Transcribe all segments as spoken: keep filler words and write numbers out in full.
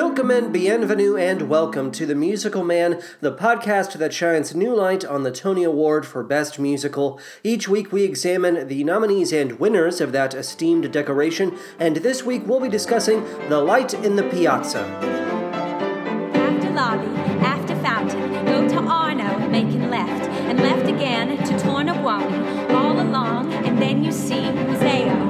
Willkommen, bienvenue, and welcome to The Musical Man, the podcast that shines new light on the Tony Award for Best Musical. Each week we examine the nominees and winners of that esteemed decoration, and this week we'll be discussing The Light in the Piazza. After lobby, after fountain, go to Arno, making left, and left again to Tornabuoni, all along, and then you see Museo.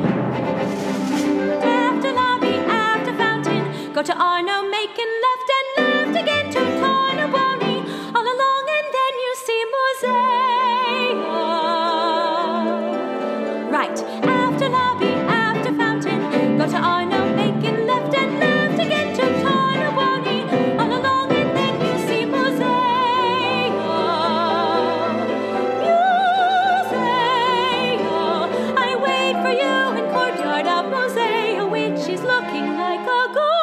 Go to Arno, making left and left again to Tornabuoni, all along, and then you see Museo. Right, after lobby, after fountain, go to Arno, making left and left again to Tornabuoni, all along, and then you see Museo. Museo, I wait for you in courtyard of Museo, which is looking like a gold.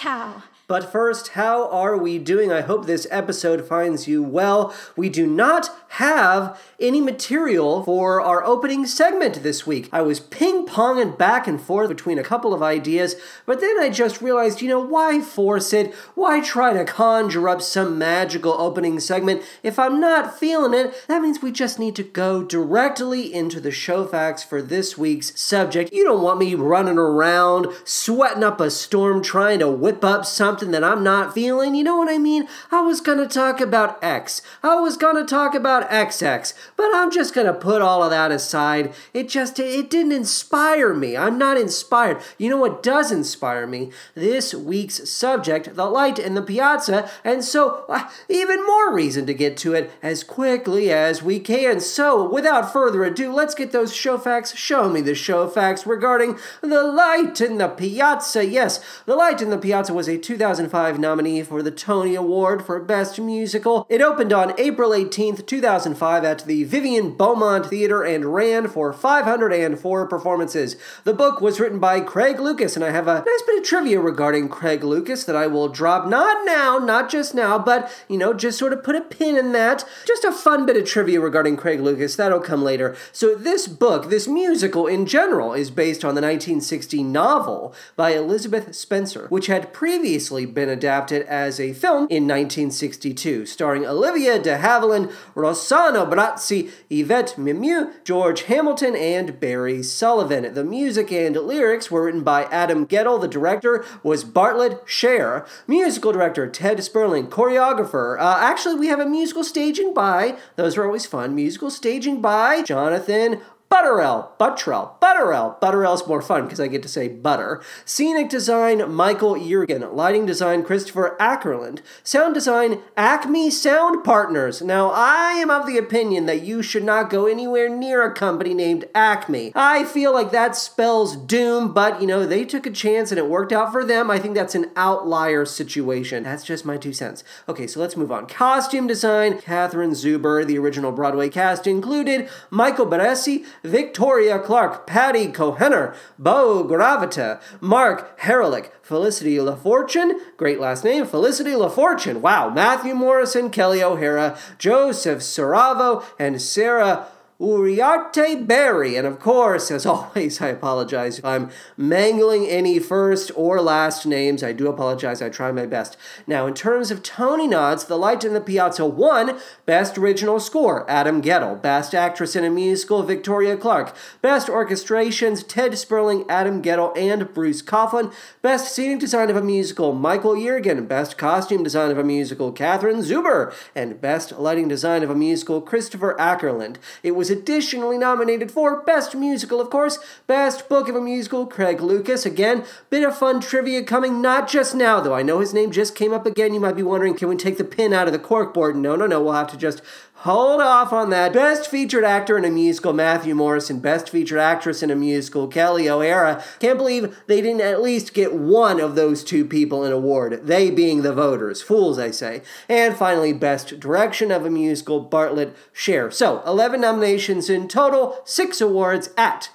How? But first, how are we doing? I hope this episode finds you well. We do not have any material for our opening segment this week. I was ping-ponging back and forth between a couple of ideas, but then I just realized, you know, why force it? Why try to conjure up some magical opening segment? If I'm not feeling it, that means we just need to go directly into the show facts for this week's subject. You don't want me running around, sweating up a storm, trying to whip up something that I'm not feeling. You know what I mean? I was gonna talk about X. I was gonna talk about X X, but I'm just gonna put all of that aside. It just, it didn't inspire me. I'm not inspired. You know what does inspire me? This week's subject, The Light in the Piazza, and so uh, even more reason to get to it as quickly as we can. So, without further ado, let's get those show facts. Show me the show facts regarding The Light in the Piazza. Yes, The Light in the Piazza was a two thousand five nominee for the Tony Award for Best Musical. It opened on April eighteenth, two thousand five at the Vivian Beaumont Theater and ran for five hundred four performances. The book was written by Craig Lucas, and I have a nice bit of trivia regarding Craig Lucas that I will drop, not now, not just now, but, you know, just sort of put a pin in that. Just a fun bit of trivia regarding Craig Lucas, that'll come later. So this book, this musical in general, is based on the nineteen sixty novel by Elizabeth Spencer, which had previously been adapted as a film in nineteen sixty-two, starring Olivia de Havilland, Rossano Brazzi, Yvette Mimieux, George Hamilton, and Barry Sullivan. The music and lyrics were written by Adam Guettel. The director was Bartlett Sher. Musical director Ted Sperling. Choreographer. Uh, actually, we have a musical staging by, those are always fun, musical staging by Jonathan Butterell, Butterell, Butterell, Butterell's more fun because I get to say butter. Scenic design, Michael Yeargan. Lighting design, Christopher Akerlind. Sound design, Acme Sound Partners. Now, I am of the opinion that you should not go anywhere near a company named Acme. I feel like that spells doom, but, you know, they took a chance and it worked out for them. I think that's an outlier situation. That's just my two cents. Okay, so let's move on. Costume design, Catherine Zuber. The original Broadway cast included Michael Baresi, Victoria Clark, Patty Kohenner, Beau Gravata, Mark Herelick, Felicity LaFortune, great last name, Felicity LaFortune, wow, Matthew Morrison, Kelly O'Hara, Joseph Saravo, and Sarah Uriarte Berry. And of course, as always, I apologize if I'm mangling any first or last names. I do apologize. I try my best. Now, in terms of Tony nods, The Light in the Piazza won Best Original Score, Adam Guettel. Best Actress in a Musical, Victoria Clark. Best Orchestrations, Ted Sperling, Adam Guettel, and Bruce Coughlin. Best Scenic Design of a Musical, Michael Yeargan. Best Costume Design of a Musical, Catherine Zuber. And Best Lighting Design of a Musical, Christopher Akerlind. It was additionally nominated for Best Musical, of course, Best Book of a Musical, Craig Lucas. Again, bit of fun trivia coming, not just now, though. I know his name just came up again. You might be wondering, can we take the pin out of the corkboard? No, no, no, we'll have to just hold off on that. Best Featured Actor in a Musical, Matthew Morrison. Best Featured Actress in a Musical, Kelly O'Hara. Can't believe they didn't at least get one of those two people an award. They being the voters. Fools, I say. And finally, Best Direction of a Musical, Bartlett Sher. So, eleven nominations in total, six awards at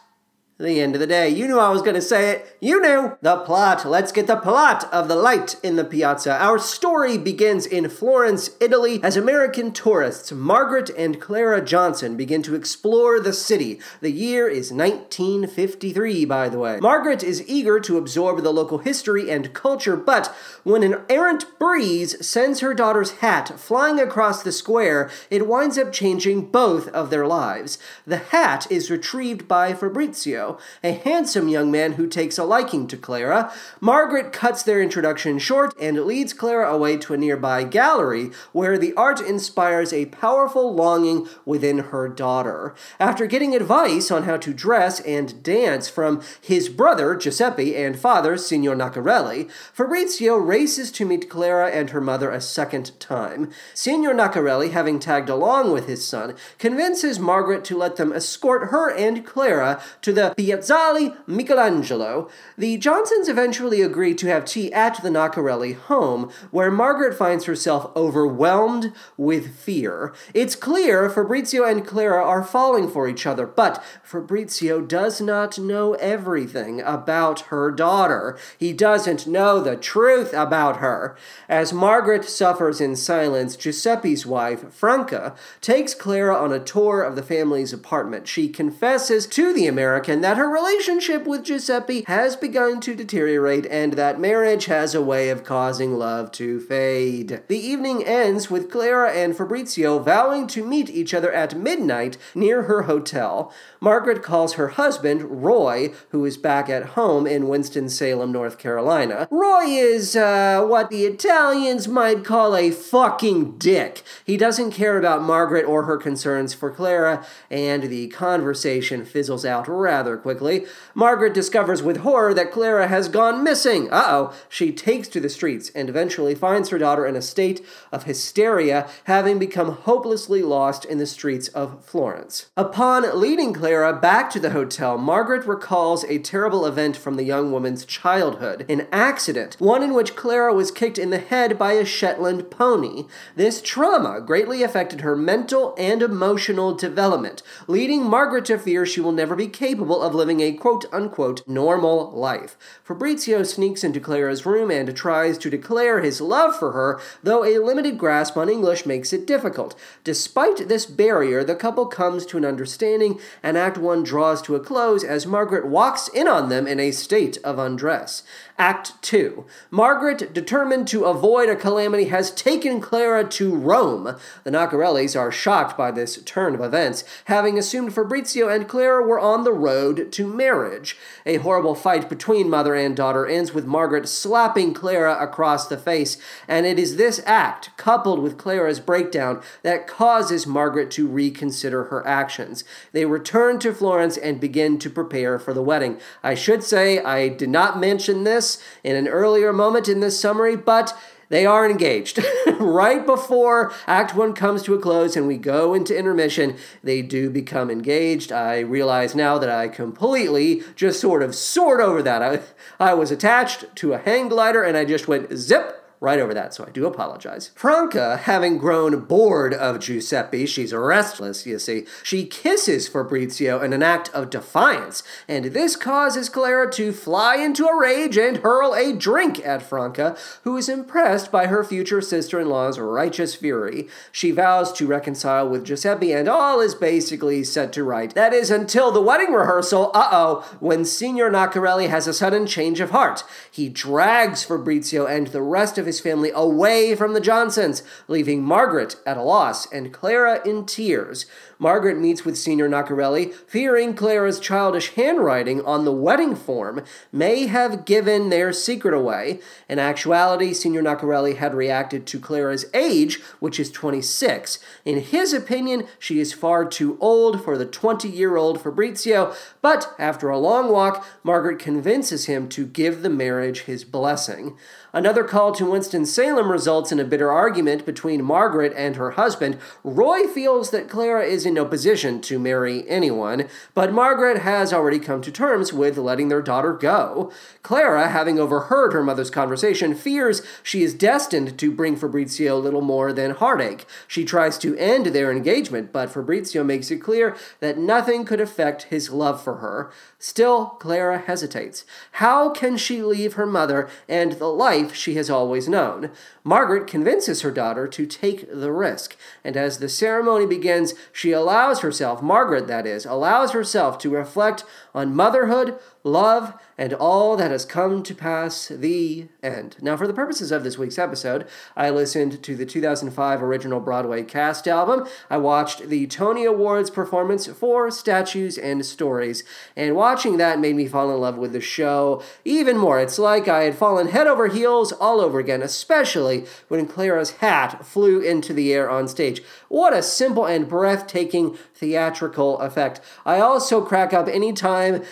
At the end of the day, you knew I was going to say it. You knew! The plot. Let's get the plot of The Light in the Piazza. Our story begins in Florence, Italy, as American tourists Margaret and Clara Johnson begin to explore the city. The year is nineteen fifty-three, by the way. Margaret is eager to absorb the local history and culture, but when an errant breeze sends her daughter's hat flying across the square, it winds up changing both of their lives. The hat is retrieved by Fabrizio, a handsome young man who takes a liking to Clara. Margaret cuts their introduction short and leads Clara away to a nearby gallery where the art inspires a powerful longing within her daughter. After getting advice on how to dress and dance from his brother, Giuseppe, and father, Signor Naccarelli, Fabrizio races to meet Clara and her mother a second time. Signor Naccarelli, having tagged along with his son, convinces Margaret to let them escort her and Clara to the Piazzale Michelangelo. The Johnsons eventually agree to have tea at the Naccarelli home, where Margaret finds herself overwhelmed with fear. It's clear Fabrizio and Clara are falling for each other, but Fabrizio does not know everything about her daughter. He doesn't know the truth about her. As Margaret suffers in silence, Giuseppe's wife, Franca, takes Clara on a tour of the family's apartment. She confesses to the American that her relationship with Giuseppe has begun to deteriorate and that marriage has a way of causing love to fade. The evening ends with Clara and Fabrizio vowing to meet each other at midnight near her hotel. Margaret calls her husband, Roy, who is back at home in Winston-Salem, North Carolina. Roy is, uh, what the Italians might call a fucking dick. He doesn't care about Margaret or her concerns for Clara, and the conversation fizzles out rather quickly. Margaret discovers with horror that Clara has gone missing. Uh-oh. She takes to the streets and eventually finds her daughter in a state of hysteria, having become hopelessly lost in the streets of Florence. Upon leading Clara back to the hotel, Margaret recalls a terrible event from the young woman's childhood, an accident, one in which Clara was kicked in the head by a Shetland pony. This trauma greatly affected her mental and emotional development, leading Margaret to fear she will never be capable of living a quote-unquote normal life. Fabrizio sneaks into Clara's room and tries to declare his love for her, though a limited grasp on English makes it difficult. Despite this barrier, the couple comes to an understanding, and Act one draws to a close as Margaret walks in on them in a state of undress. Act two. Margaret, determined to avoid a calamity, has taken Clara to Rome. The Naccarellis are shocked by this turn of events, having assumed Fabrizio and Clara were on the road to marriage. A horrible fight between mother and daughter ends with Margaret slapping Clara across the face, and it is this act, coupled with Clara's breakdown, that causes Margaret to reconsider her actions. They return to Florence and begin to prepare for the wedding. I should say, I did not mention this in an earlier moment in this summary, but they are engaged. Right before Act one comes to a close and we go into intermission, they do become engaged. I realize now that I completely just sort of soared over that. I, I was attached to a hang glider and I just went zip right over that, so I do apologize. Franca, having grown bored of Giuseppe, she's restless, you see, she kisses Fabrizio in an act of defiance, and this causes Clara to fly into a rage and hurl a drink at Franca, who is impressed by her future sister-in-law's righteous fury. She vows to reconcile with Giuseppe, and all is basically set to right. That is, until the wedding rehearsal, uh-oh, when Signor Naccarelli has a sudden change of heart. He drags Fabrizio and the rest of his his family away from the Johnsons, leaving Margaret at a loss and Clara in tears. Margaret meets with Signor Naccarelli, fearing Clara's childish handwriting on the wedding form may have given their secret away. In actuality, Signor Naccarelli had reacted to Clara's age, which is twenty-six. In his opinion, she is far too old for the twenty-year-old Fabrizio, but after a long walk, Margaret convinces him to give the marriage his blessing. Another call to Winston-Salem results in a bitter argument between Margaret and her husband. Roy feels that Clara is in no position to marry anyone, but Margaret has already come to terms with letting their daughter go. Clara, having overheard her mother's conversation, fears she is destined to bring Fabrizio little more than heartache. She tries to end their engagement, but Fabrizio makes it clear that nothing could affect his love for her. Still, Clara hesitates. How can she leave her mother and the life she has always known? Margaret convinces her daughter to take the risk, and as the ceremony begins, she allows herself, Margaret that is, allows herself to reflect on motherhood, love, and all that has come to pass, the end. Now, for the purposes of this week's episode, I listened to the two thousand five original Broadway cast album, I watched the Tony Awards performance for Statues and Stories, and watching that made me fall in love with the show even more. It's like I had fallen head over heels all over again, especially when Clara's hat flew into the air on stage. What a simple and breathtaking theatrical effect. I also crack up any time...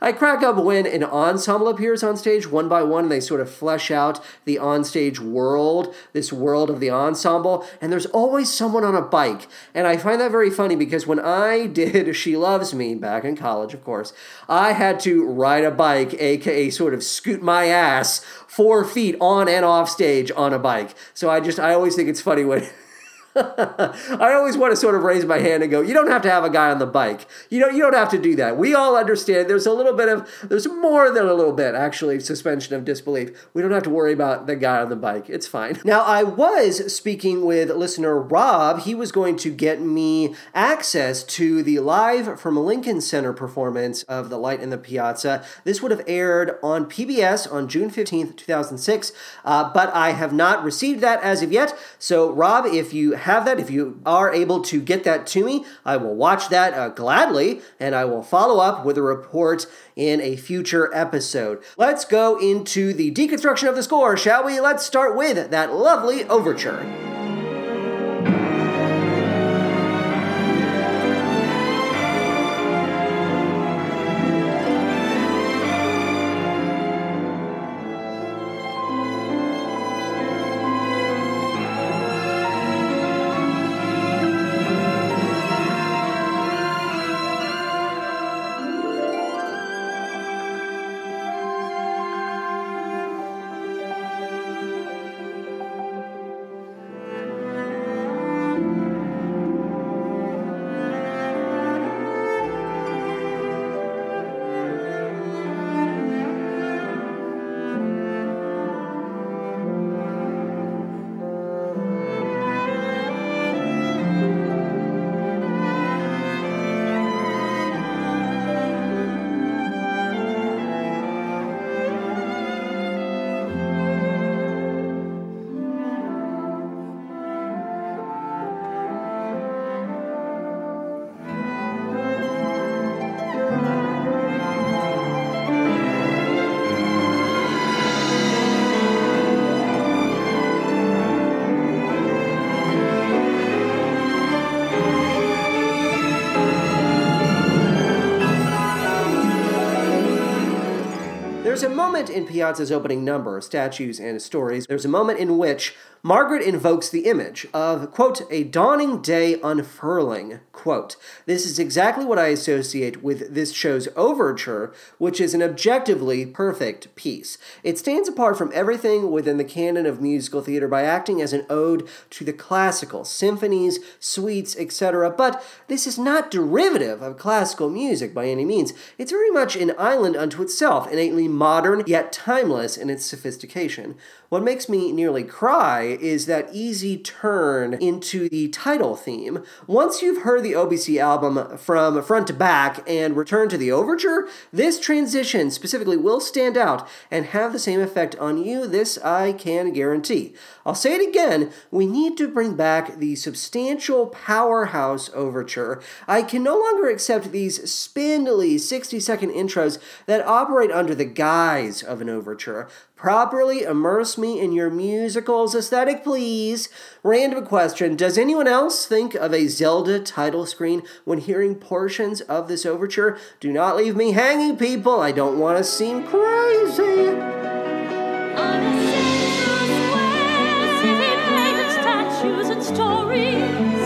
I crack up when an ensemble appears on stage. One by one, they sort of flesh out the onstage world, this world of the ensemble, and there's always someone on a bike. And I find that very funny because when I did She Loves Me, back in college, of course, I had to ride a bike, aka sort of scoot my ass four feet on and off stage on a bike. So I just, I always think it's funny when... I always want to sort of raise my hand and go, you don't have to have a guy on the bike. You don't, you don't have to do that. We all understand there's a little bit of, there's more than a little bit, actually, suspension of disbelief. We don't have to worry about the guy on the bike. It's fine. Now, I was speaking with listener Rob. He was going to get me access to the live from Lincoln Center performance of The Light in the Piazza. This would have aired on P B S on June fifteenth, two thousand six, uh, but I have not received that as of yet. So, Rob, if you have have that, if you are able to get that to me, I will watch that uh, gladly, and I will follow up with a report in a future episode. Let's go into the deconstruction of the score, shall we? Let's start with that lovely overture. There's a moment in Piazza's opening number, Statues and Stories, there's a moment in which Margaret invokes the image of, quote, a dawning day unfurling, quote. This is exactly what I associate with this show's overture, which is an objectively perfect piece. It stands apart from everything within the canon of musical theater by acting as an ode to the classical, symphonies, suites, et cetera. But this is not derivative of classical music by any means. It's very much an island unto itself, innately modern. Modern, yet timeless in its sophistication. What makes me nearly cry is that easy turn into the title theme. Once you've heard the O B C album from front to back and return to the overture, this transition specifically will stand out and have the same effect on you. This I can guarantee. I'll say it again, we need to bring back the substantial powerhouse overture. I can no longer accept these spindly sixty-second intros that operate under the guise of an overture. Properly immerse me in your musical's aesthetic, please. Random question. Does anyone else think of a Zelda title screen when hearing portions of this overture? Do not leave me hanging, people. I don't want to seem crazy. On a central square, city plate of statues and stories.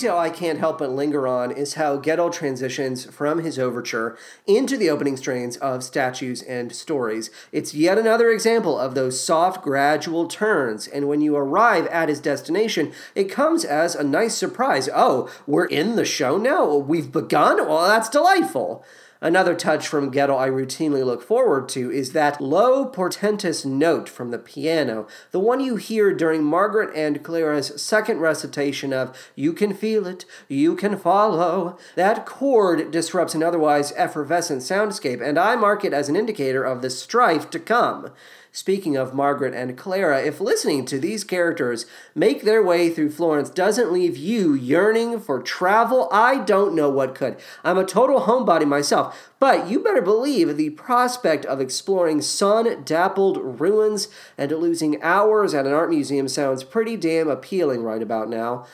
detail I can't help but linger on is how Guettel transitions from his overture into the opening strains of Statues and Stories. It's yet another example of those soft, gradual turns, and when you arrive at his destination, it comes as a nice surprise. Oh, we're in the show now? We've begun? Well, that's delightful. Another touch from Guettel I routinely look forward to is that low, portentous note from the piano, the one you hear during Margaret and Clara's second recitation of You Can Feel It, You Can Follow. That chord disrupts an otherwise effervescent soundscape, and I mark it as an indicator of the strife to come. Speaking of Margaret and Clara, if listening to these characters make their way through Florence doesn't leave you yearning for travel, I don't know what could. I'm a total homebody myself, but you better believe the prospect of exploring sun-dappled ruins and losing hours at an art museum sounds pretty damn appealing right about now.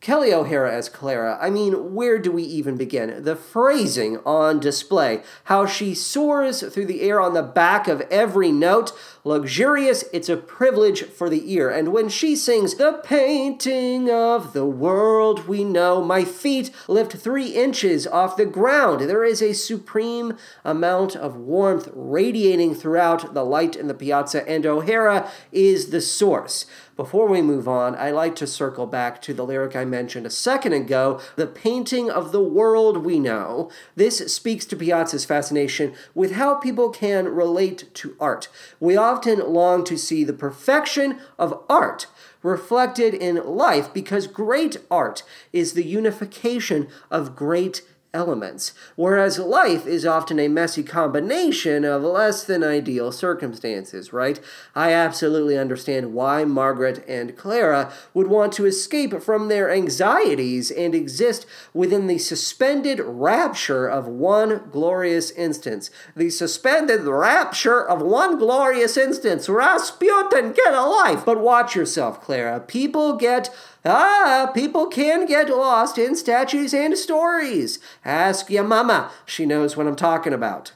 Kelly O'Hara as Clara, I mean, where do we even begin? The phrasing on display, how she soars through the air on the back of every note, luxurious, it's a privilege for the ear. And when she sings, the painting of the world we know, my feet lift three inches off the ground. There is a supreme amount of warmth radiating throughout The Light in the Piazza, and O'Hara is the source. Before we move on, I like to circle back to the lyric I mentioned a second ago, the painting of the world we know. This speaks to Piazza's fascination with how people can relate to art. We often long to see the perfection of art reflected in life because great art is the unification of great elements, whereas life is often a messy combination of less than ideal circumstances, right? I absolutely understand why Margaret and Clara would want to escape from their anxieties and exist within the suspended rapture of one glorious instance. The suspended rapture of one glorious instance. Rasputin, get a life! But watch yourself, Clara. People get Ah, people can get lost in statues and stories. Ask your mama. She knows what I'm talking about.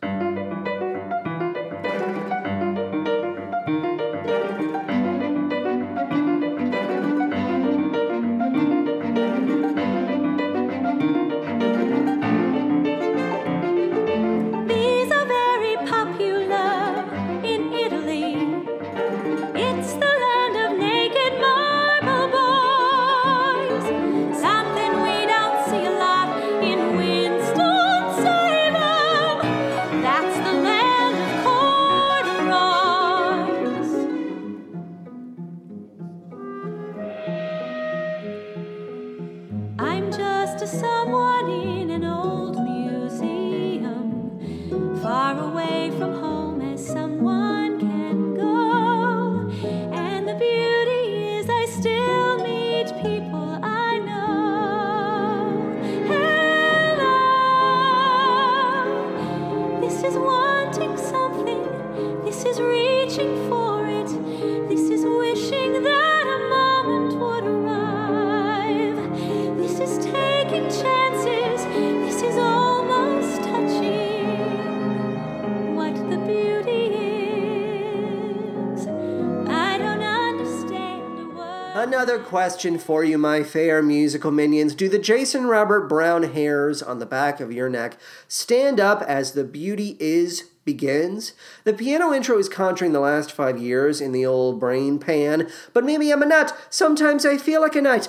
Another question for you, my fair musical minions. Do the Jason Robert Brown hairs on the back of your neck stand up as the beauty is begins? The piano intro is conjuring the last five years in the old brain pan, but maybe I'm a nut. Sometimes I feel like a knight.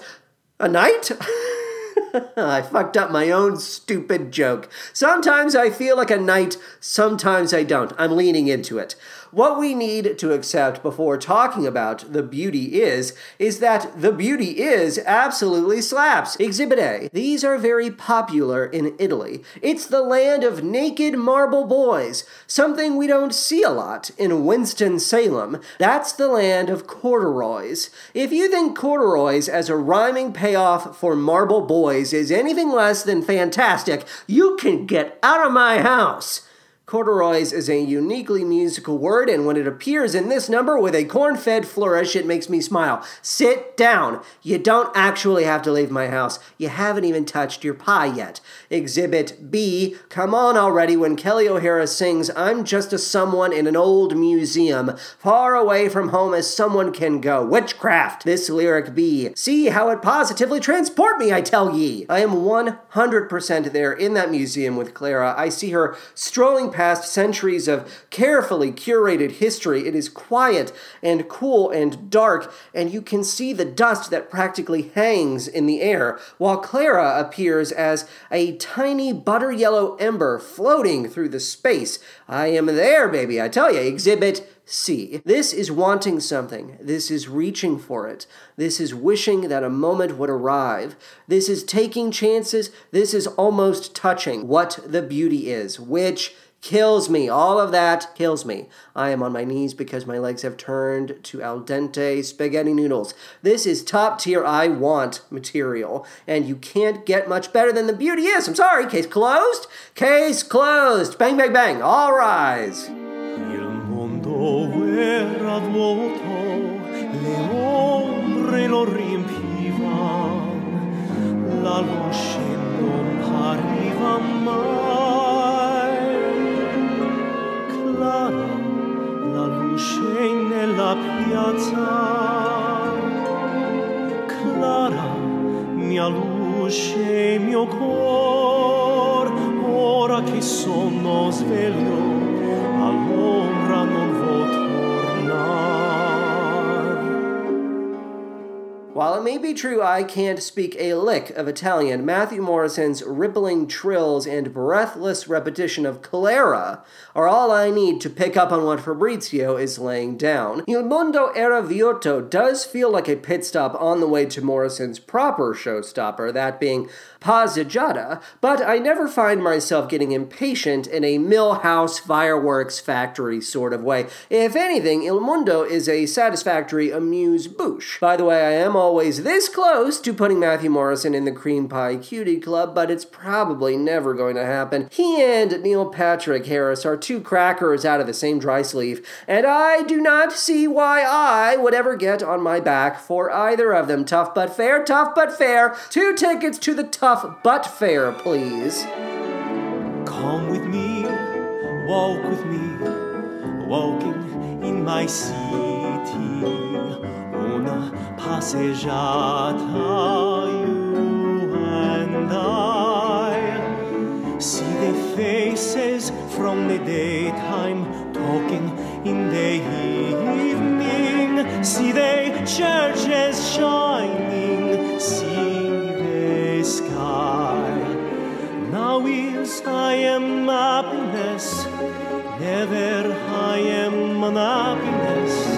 A knight? I fucked up my own stupid joke. Sometimes I feel like a knight, sometimes I don't. I'm leaning into it. What we need to accept before talking about the beauty is, is that the beauty is absolutely slaps. Exhibit A. These are very popular in Italy. It's the land of naked marble boys, something we don't see a lot in Winston-Salem. That's the land of corduroys. If you think corduroys as a rhyming payoff for marble boys is anything less than fantastic, you can get out of my house. Corduroys is a uniquely musical word, and when it appears in this number with a corn-fed flourish, it makes me smile. Sit down. You don't actually have to leave my house. You haven't even touched your pie yet. Exhibit B, come on already, when Kelly O'Hara sings, I'm just a someone in an old museum, far away from home as someone can go. Witchcraft. This lyric B, see how it positively transport me, I tell ye. I am one hundred percent there in that museum with Clara. I see her strolling past centuries of carefully curated history. It is quiet and cool and dark, and you can see the dust that practically hangs in the air, while Clara appears as a tiny butter yellow ember floating through the space. I am there, baby, I tell you. Exhibit C. This is wanting something. This is reaching for it. This is wishing that a moment would arrive. This is taking chances. This is almost touching what the beauty is, which kills me. All of that kills me. I am on my knees because my legs have turned to al dente spaghetti noodles. This is top tier I want material, and you can't get much better than the beauty is. I'm sorry. Case closed. Case closed. Bang, bang, bang. All rise. Il mondo era vuoto, le ombre lo riempivan, la luce non arriva mai. La luce nella piazza, Clara, mia luce, mio cor, ora che sono sveglio, all'ombra non vo' tornar. While it may be true I can't speak a lick of Italian, Matthew Morrison's rippling trills and breathless repetition of Clara are all I need to pick up on what Fabrizio is laying down. Il mondo era vuoto does feel like a pit stop on the way to Morrison's proper showstopper, that being passeggiata, but I never find myself getting impatient in a millhouse fireworks factory sort of way. If anything, Il mondo is a satisfactory amuse-bouche. By the way, I am always this close to putting Matthew Morrison in the cream pie cutie club, but it's probably never going to happen. He and Neil Patrick Harris are two crackers out of the same dry sleeve, and I do not see why I would ever get on my back for either of them. Tough but fair, tough but fair. Two tickets to the Tough but Fair, please. Come with me, walk with me, walking in my city. Una passeggiata, you and I. See their faces from the daytime, talking in the evening. See the churches shining, see the sky. Now is I am happiness, never I am unhappiness.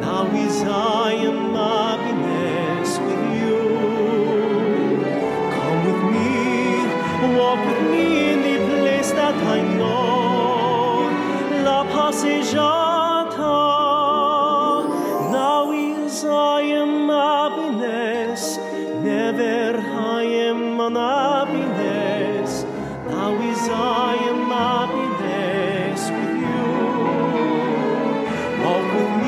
Now is I am happiness with you. Come with me, walk with me in the place that I know. La passeggiata. Now is I am happiness. Never I am unhappiness. Now is I am happiness with you. Walk with me.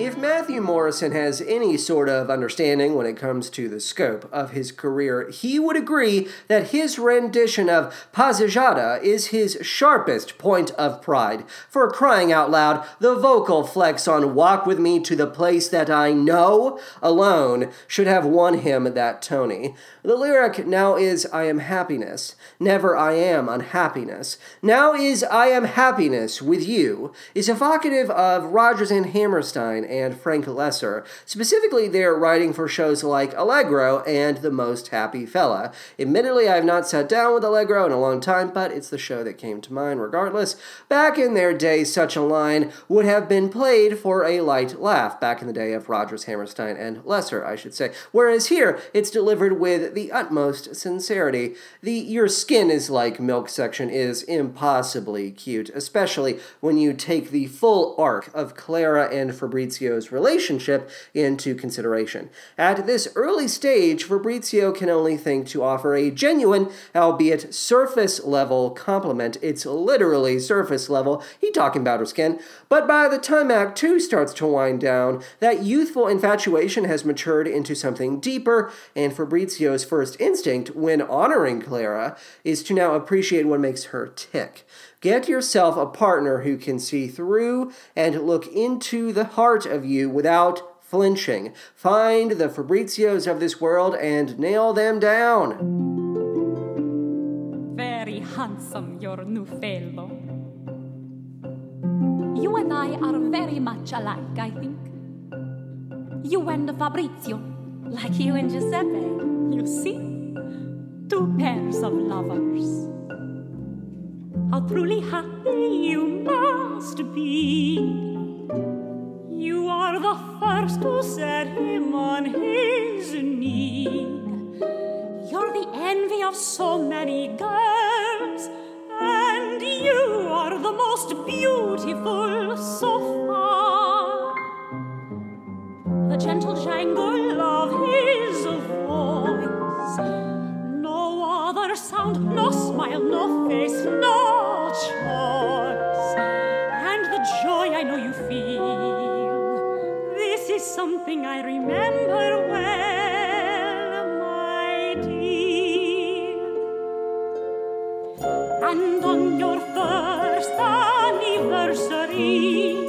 If Matthew Morrison has any sort of understanding when it comes to the scope of his career, he would agree that his rendition of Passeggiata is his sharpest point of pride. For crying out loud, the vocal flex on Walk With Me to the Place That I Know alone should have won him that Tony. The lyric now is I am happiness, never I am unhappiness. Now is I am happiness with you is evocative of Rodgers and Hammerstein and Frank Lesser. Specifically, they are writing for shows like Allegro and The Most Happy Fella. Admittedly, I have not sat down with Allegro in a long time, but it's the show that came to mind regardless. Back in their day, such a line would have been played for a light laugh, back in the day of Rodgers, Hammerstein, and Lesser, I should say. Whereas here, it's delivered with the utmost sincerity. The "your skin is like milk" section is impossibly cute, especially when you take the full arc of Clara and Fabrizio's relationship into consideration. At this early stage, Fabrizio can only think to offer a genuine, albeit surface-level compliment. It's literally surface-level. He talking about her skin. But by the time Act two starts to wind down, that youthful infatuation has matured into something deeper, and Fabrizio's first instinct when honoring Clara is to now appreciate what makes her tick. Get yourself a partner who can see through and look into the heart of you without flinching. Find the Fabrizios of this world and nail them down. Very handsome, your new fellow. You and I are very much alike, I think. You and Fabrizio, like you and Giuseppe, you see? Two pairs of lovers. How truly happy you must be. You are the first to set him on his knee. You're the envy of so many girls, and you are the most beautiful so far. The gentle jangle of his voice, no sound, no smile, no face, no choice. And the joy I know you feel, this is something I remember well, my dear. And on your first anniversary,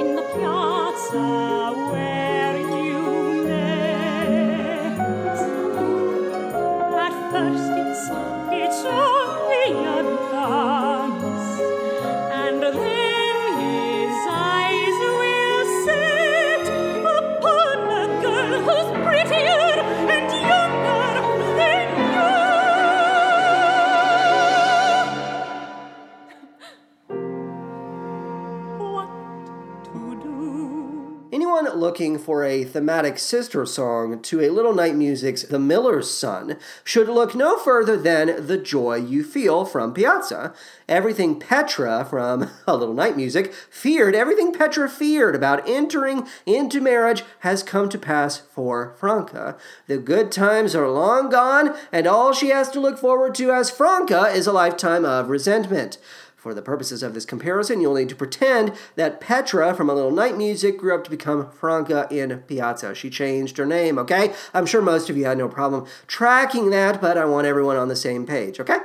in the piazza where first, it's, it's only a dance, and then his eyes will set upon a girl who's prettier and younger than you. What to do? Anyone looking for a thematic sister song to A Little Night Music's The Miller's Son should look no further than The Joy You Feel from Piazza. Everything Petra from A Little Night Music feared, everything Petra feared about entering into marriage has come to pass for Franca. The good times are long gone, and all she has to look forward to as Franca is a lifetime of resentment. For the purposes of this comparison, you'll need to pretend that Petra from A Little Night Music grew up to become Franca in Piazza. She changed her name, okay? I'm sure most of you had no problem tracking that, but I want everyone on the same page, okay?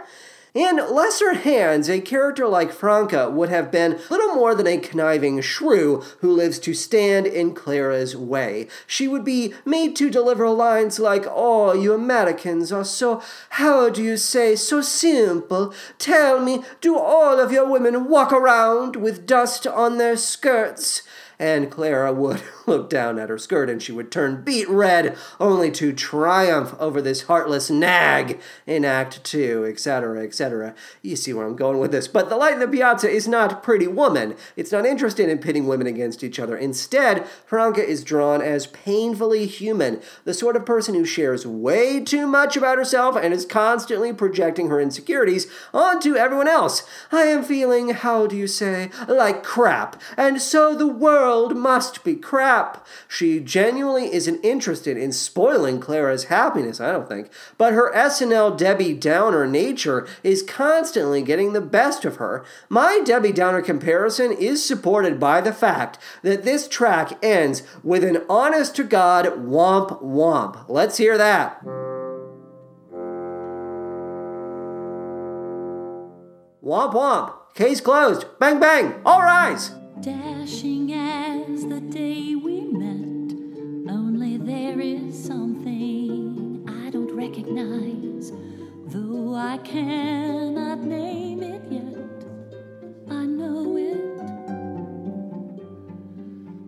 In lesser hands, a character like Franca would have been little more than a conniving shrew who lives to stand in Clara's way. She would be made to deliver lines like, "Oh, you Americans are so, how do you say, so simple. Tell me, do all of your women walk around with dust on their skirts?" And Clara would look down at her skirt and she would turn beet red, only to triumph over this heartless nag in Act two, et cetera, et cetera. You see where I'm going with this. But The Light in the Piazza is not Pretty Woman. It's not interested in pitting women against each other. Instead, Franca is drawn as painfully human, the sort of person who shares way too much about herself and is constantly projecting her insecurities onto everyone else. I am feeling, how do you say, like crap, and so the world must be crap. She genuinely isn't interested in spoiling Clara's happiness, I don't think, but her S N L Debbie Downer nature is constantly getting the best of her. My Debbie Downer comparison is supported by the fact that this track ends with an honest-to-God womp womp. Let's hear that. Womp womp. Case closed. Bang bang. All rise. Dashing as the day we met, only there is something I don't recognize, though I cannot name it yet. I know it.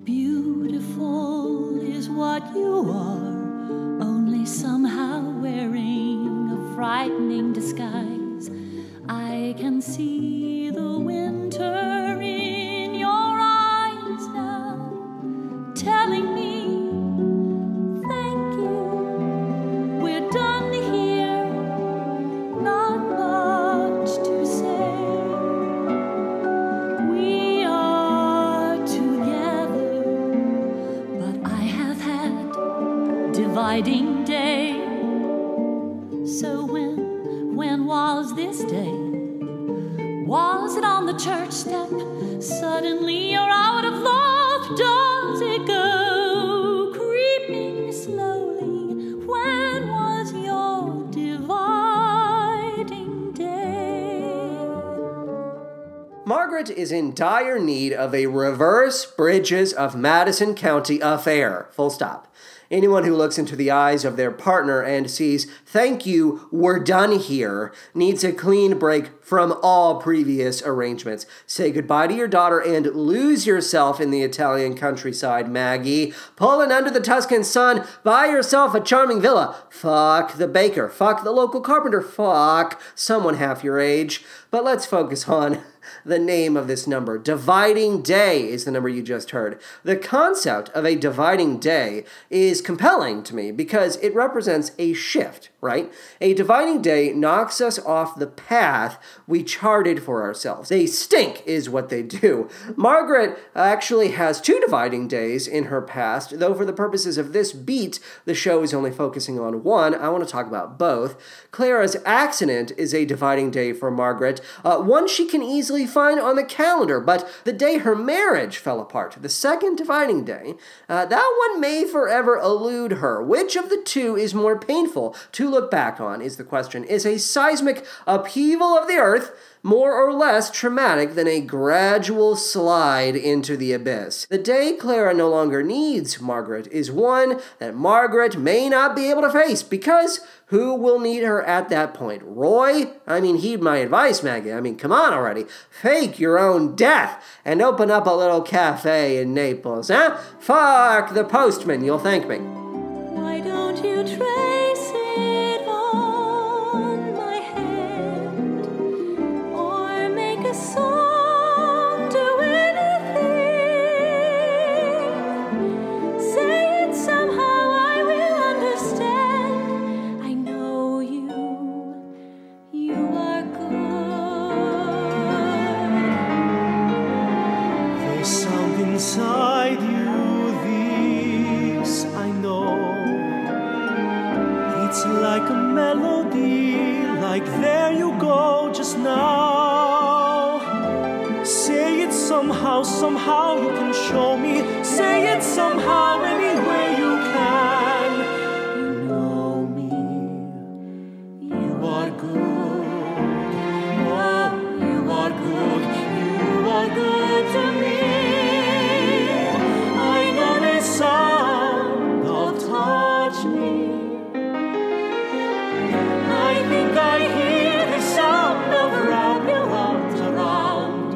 Beautiful. beautiful is what you are, only somehow wearing a frightening disguise. I can see the winter in your eyes now, telling me. Day. So when, when was this day? Was it on the church step? Suddenly you're out of love. Does it go creeping slowly? When was your dividing day? Margaret is in dire need of a reverse Bridges of Madison County affair. Full stop. Anyone who looks into the eyes of their partner and sees, thank you, we're done here, needs a clean break from all previous arrangements. Say goodbye to your daughter and lose yourself in the Italian countryside, Maggie. Pull in under the Tuscan sun, buy yourself a charming villa. Fuck the baker, fuck the local carpenter, fuck someone half your age. But let's focus on the name of this number. Dividing Day is the number you just heard. The concept of a dividing day is compelling to me because it represents a shift, right? A dividing day knocks us off the path we charted for ourselves. They stink is what they do. Margaret actually has two dividing days in her past, though for the purposes of this beat, the show is only focusing on one. I want to talk about both. Clara's accident is a dividing day for Margaret, uh, one she can easily find on the calendar, but the day her marriage fell apart, the second dividing day, uh, that one may forever elude her. Which of the two is more painful to look back on is the question. Is a seismic upheaval of the earth more or less traumatic than a gradual slide into the abyss? The day Clara no longer needs Margaret is one that Margaret may not be able to face, because who will need her at that point? Roy? I mean, heed my advice, Maggie. I mean, come on already. Fake your own death and open up a little cafe in Naples, huh? Fuck the postman, you'll thank me. Why don't you trace it? Song to anything. Say it somehow, I will understand. I know you, you are good. There's something inside you, this I know. It's like a melody, like there you go just now. Say it somehow, somehow you can show me. Say it somehow, any way you can. You know me, you are good. Oh, you are good, you are good to me. I know the sound of touch me. I think I hear the sound of wrap you arms around.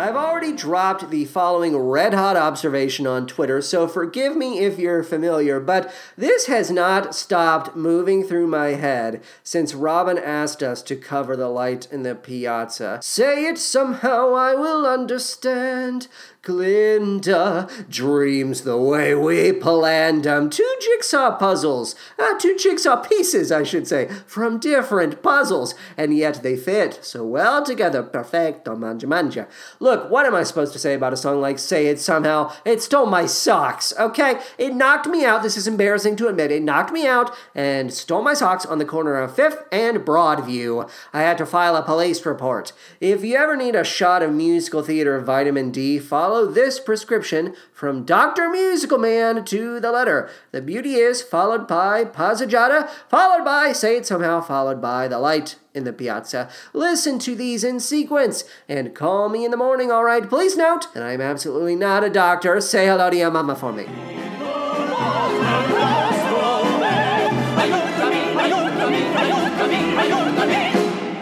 I've already dropped the following red-hot observation on Twitter, so forgive me if you're familiar, but this has not stopped moving through my head since Robin asked us to cover The Light in the Piazza. Say it somehow, I will understand. Glinda dreams the way we planned them. Two jigsaw puzzles, uh, two jigsaw pieces, I should say, from different puzzles, and yet they fit so well together. Perfecto, manja manja. Look, what am I supposed to say about a song like Say It Somehow? It stole my socks, okay? It knocked me out. This is embarrassing to admit. It knocked me out and stole my socks on the corner of fifth and Broadview. I had to file a police report. If you ever need a shot of musical theater vitamin D, follow Follow this prescription from Doctor Musical Man to the letter. The beauty is followed by Passeggiata, followed by Say It Somehow, followed by The Light in the Piazza. Listen to these in sequence and call me in the morning, all right? Please note that I'm absolutely not a doctor. Say hello to your mama for me.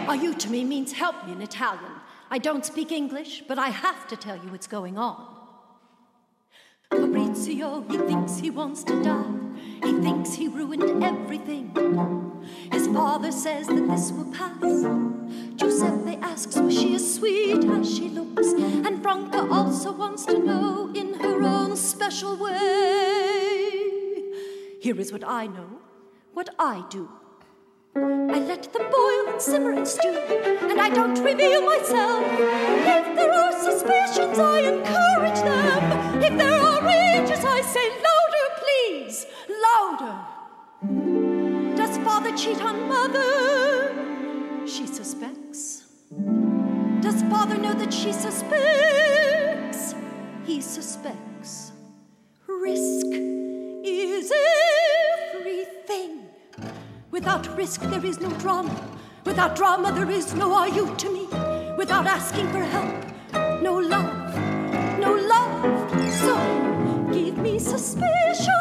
Aiutami means help me in Italian. I don't speak English, but I have to tell you what's going on. Fabrizio, he thinks he wants to die. He thinks he ruined everything. His father says that this will pass. Giuseppe asks, was she as sweet as she looks? And Franca also wants to know in her own special way. Here is what I know, what I do. I let them boil and simmer and stew, and I don't reveal myself. If there are suspicions, I encourage them. If there are rages, I say, louder, please, louder. Does father cheat on mother? She suspects. Does father know that she suspects? He suspects. Risk is everything. Without risk, there is no drama. Without drama, there is no are you to me. Without asking for help, no love, no love. So, give me suspicion.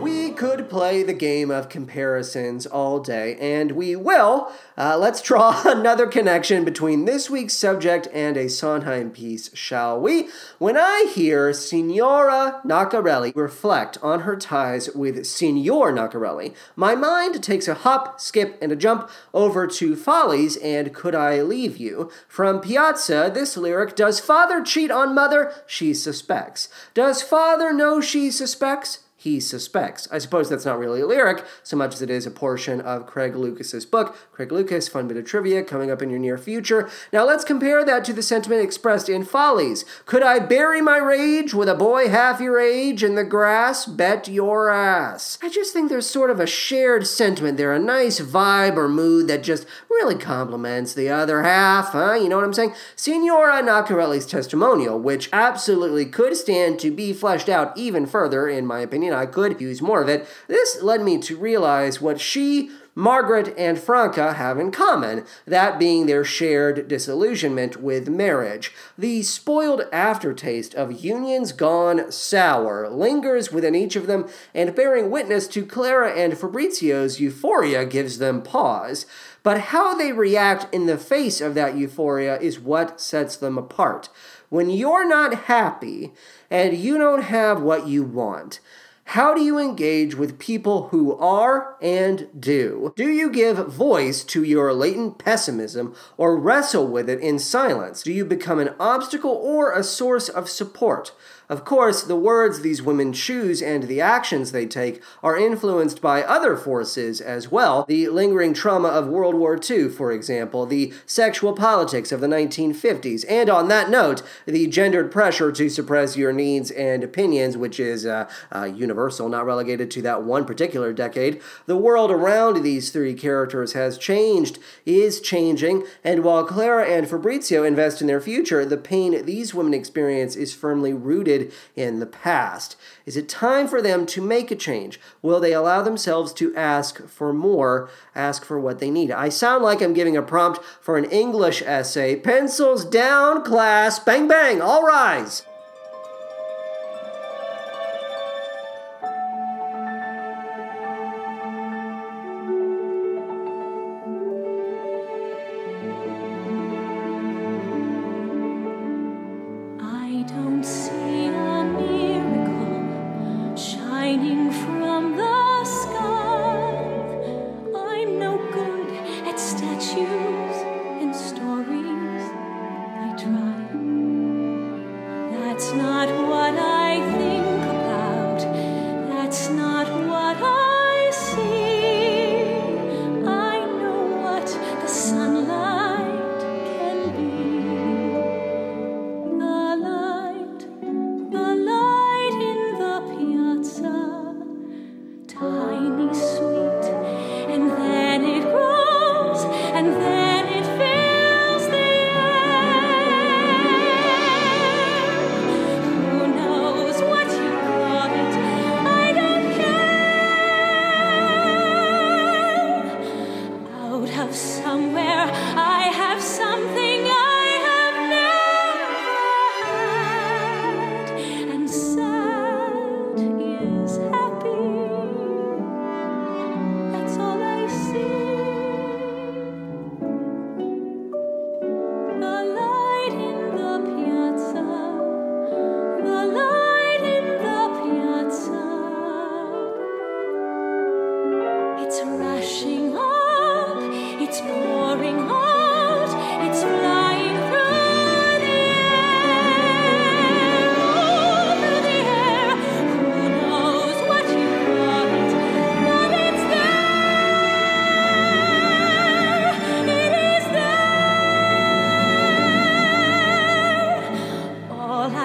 We could play the game of comparisons all day, and we will. Uh, let's draw another connection between this week's subject and a Sondheim piece, shall we? When I hear Signora Naccarelli reflect on her ties with Signor Naccarelli, my mind takes a hop, skip, and a jump over to Follies and Could I Leave You? From Piazza, this lyric, does father cheat on mother? She suspects. Does father know she suspects? He suspects. I suppose that's not really a lyric so much as it is a portion of Craig Lucas's book. Craig Lucas, fun bit of trivia coming up in your near future. Now let's compare that to the sentiment expressed in Follies. Could I bury my rage with a boy half your age in the grass? Bet your ass. I just think there's sort of a shared sentiment there, a nice vibe or mood that just really complements the other half, huh? You know what I'm saying? Signora Naccarelli's testimonial, which absolutely could stand to be fleshed out even further, in my opinion. I could use more of it. This led me to realize what she, Margaret, and Franca have in common, that being their shared disillusionment with marriage. The spoiled aftertaste of unions gone sour lingers within each of them, and bearing witness to Clara and Fabrizio's euphoria gives them pause. But how they react in the face of that euphoria is what sets them apart. When you're not happy and you don't have what you want, how do you engage with people who are and do? Do you give voice to your latent pessimism or wrestle with it in silence? Do you become an obstacle or a source of support? Of course, the words these women choose and the actions they take are influenced by other forces as well. The lingering trauma of World War Two, for example, the sexual politics of the nineteen fifties, and on that note, the gendered pressure to suppress your needs and opinions, which is uh, uh, universal, not relegated to that one particular decade. The world around these three characters has changed, is changing, and while Clara and Fabrizio invest in their future, the pain these women experience is firmly rooted in the past. Is it time for them to make a change? Will they allow themselves to ask for more, ask for what they need? I sound like I'm giving a prompt for an English essay. Pencils down, class. Bang, bang. All rise. No.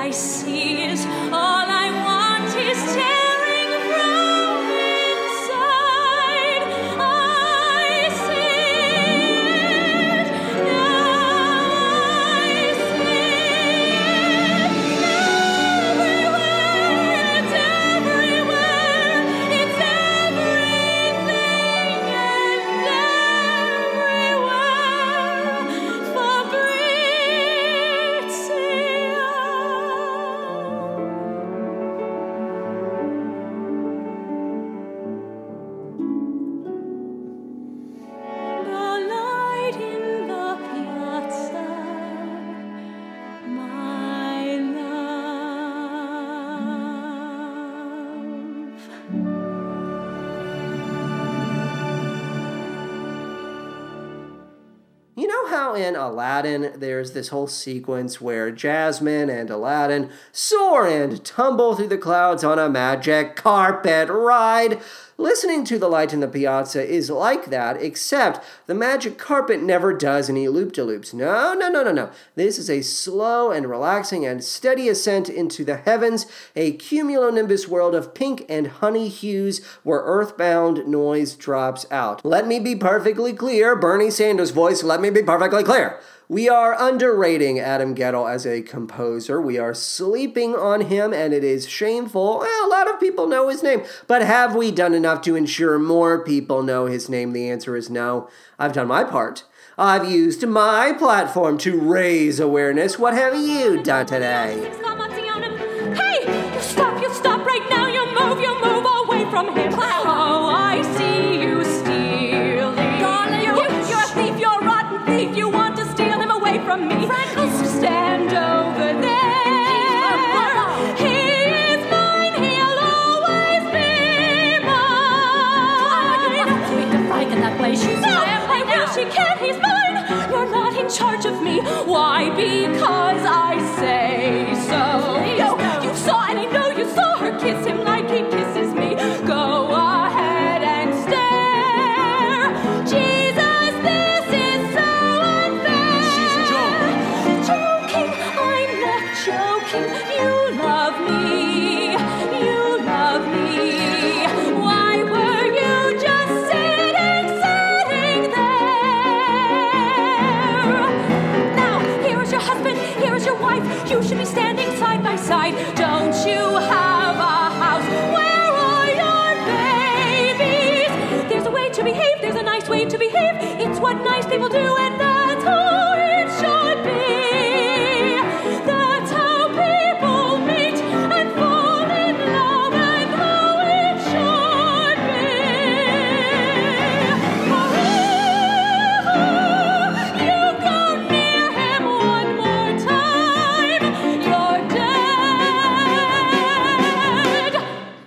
I see is all I want is tearing from inside. I see it, now I see it. Everywhere, it's everywhere, it's everything and everywhere Fabrizio. The light in the piazza, my love. You know how in Aladdin there's this whole sequence where Jasmine and Aladdin soar and tumble through the clouds on a magic carpet ride? Listening to The Light in the Piazza is like that, except the magic carpet never does any loop-de-loops. No, no, no, no, no. This is a slow and relaxing and steady ascent into the heavens, a cumulonimbus world of pink and honey hues where earthbound noise drops out. Let me be perfectly clear, Bernie Sanders' voice, let me be perfectly clear. We are underrating Adam Guettel as a composer. We are sleeping on him, and it is shameful. Well, a lot of people know his name, but have we done enough to ensure more people know his name? The answer is no. I've done my part. I've used my platform to raise awareness. What have you done today? Hey, you stop, you stop right now. You move, you move away from him. Oh, I see you stealing. Darling, you, you're a thief, you're a rotten thief. You want to steal him away from me. Franklin, stand over there. She's no, I know she can't, he's mine. You're not in charge of me. Why? Because I say so. Please, no, no, you saw, and I know you saw her kiss him like he kisses me. Go ahead and stare. Jesus, this is so unfair. She's joking. Joking, I'm not joking. You love me. You love me. Why were you just saying? You should be standing side by side. Don't you have a house? Where are your babies? There's a way to behave. There's a nice way to behave. It's what nice people do, and that's how it should be. That's how people meet and fall in love, and how it should be. Forever, you go near him one more.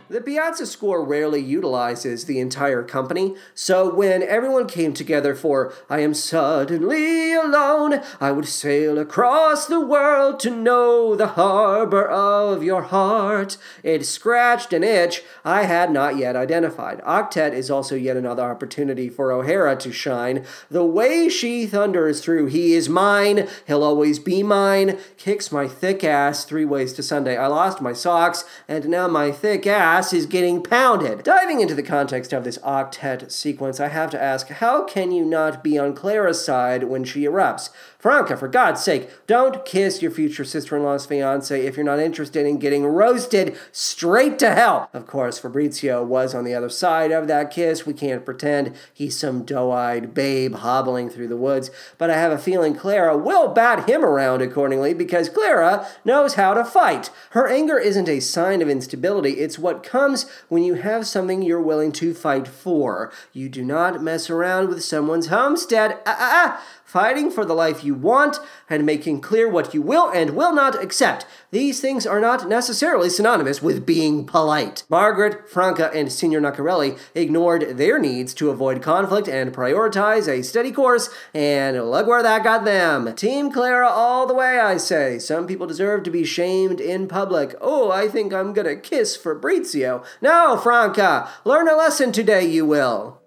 The Piazza score rarely utilizes the entire company, so when everyone came together for I Am Suddenly Alone, I would sail across the world to know the harbor of your heart, it scratched an itch I had not yet identified. Octet is also yet another opportunity for O'Hara to shine. The way she thunders through He Is Mine, He'll Always Be Mine, kicks my thick ass three ways to Sunday. I lost my socks, and now my thick ass is getting pounded. Diving into the context of this octet sequence, I have to ask, how can you not be on Clara's side when she erupts? Franca, for God's sake, don't kiss your future sister-in-law's fiancé if you're not interested in getting roasted straight to hell. Of course, Fabrizio was on the other side of that kiss. We can't pretend he's some doe-eyed babe hobbling through the woods, but I have a feeling Clara will bat him around accordingly because Clara knows how to fight. Her anger isn't a sign of instability. It's what comes when you have something you're willing to fight for. You do not mess around with someone's homestead. Ah, ah, ah. Fighting for the life you want and making clear what you will and will not accept. These things are not necessarily synonymous with being polite. Margaret, Franca, and Signor Naccarelli ignored their needs to avoid conflict and prioritize a steady course, and look where that got them. Team Clara all the way, I say. Some people deserve to be shamed in public. Oh, I think I'm gonna kiss Fabrizio. No, Franca, learn a lesson today, you will.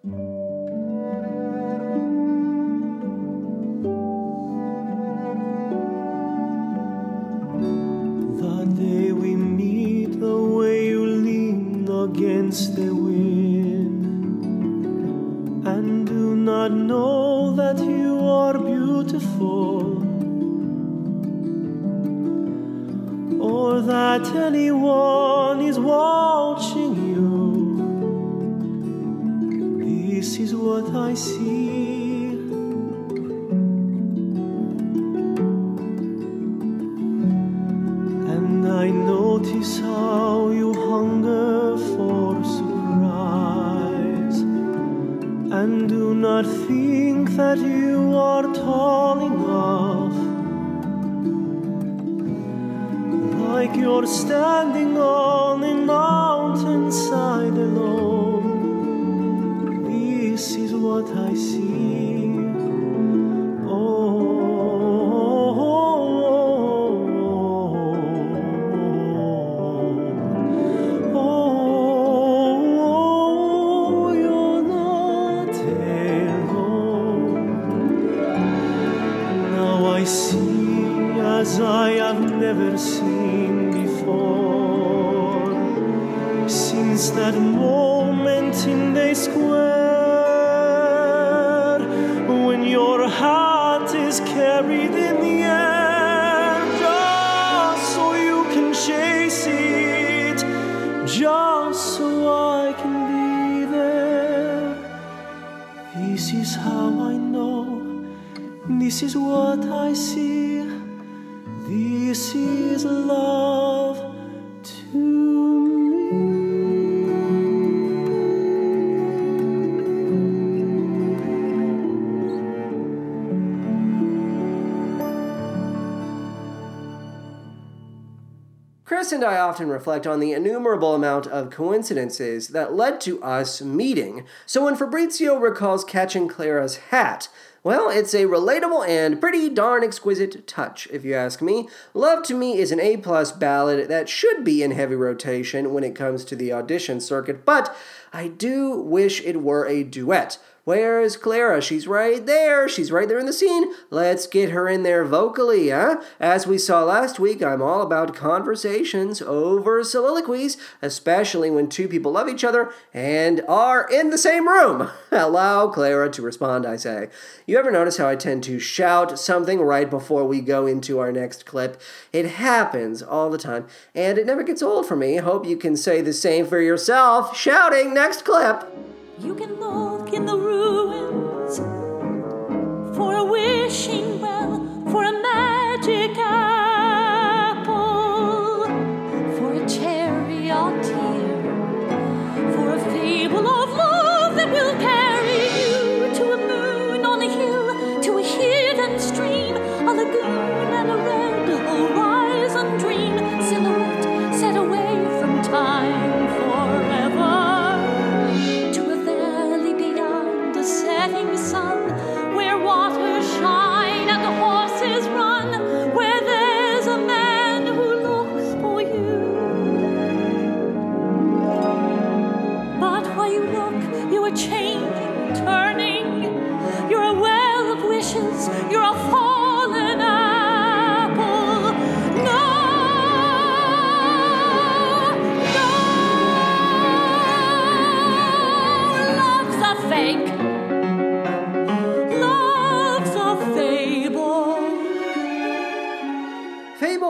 that anyone is watching you. This is what I see. And I notice how you hunger for surprise, and do not think that you are tall enough. Like you're standing on a mountainside alone. This is what I see. Oh, oh, oh, oh, oh, oh, you're not alone. Now I see as I have never seen. Since that moment in the square, when your heart is carried in the air, just so you can chase it, just so I can be there. This is how I know, this is what I see, this is love. Chris and I often reflect on the innumerable amount of coincidences that led to us meeting. So when Fabrizio recalls catching Clara's hat, well, it's a relatable and pretty darn exquisite touch, if you ask me. Love to Me is an A-plus ballad that should be in heavy rotation when it comes to the audition circuit, but I do wish it were a duet. Where is Clara? She's right there. She's right there in the scene. Let's get her in there vocally, huh? As we saw last week, I'm all about conversations over soliloquies, especially when two people love each other and are in the same room. Allow Clara to respond, I say. You ever notice how I tend to shout something right before we go into our next clip? It happens all the time, and it never gets old for me. Hope you can say the same for yourself. Shouting, next clip. You can look in the ruins for a wishing well, for a magic apple, for a cherry on tear, for a fable of love that will carry you to a moon on a hill, to a hidden stream, a lagoon and a red horizon dream, silhouette set away from time. Sun, where waters shine and the horses run, where there's a man who looks for you. But while you look, you are changing, turning. You're a well of wishes, you're a fallen apple. No! No! Love's a fake.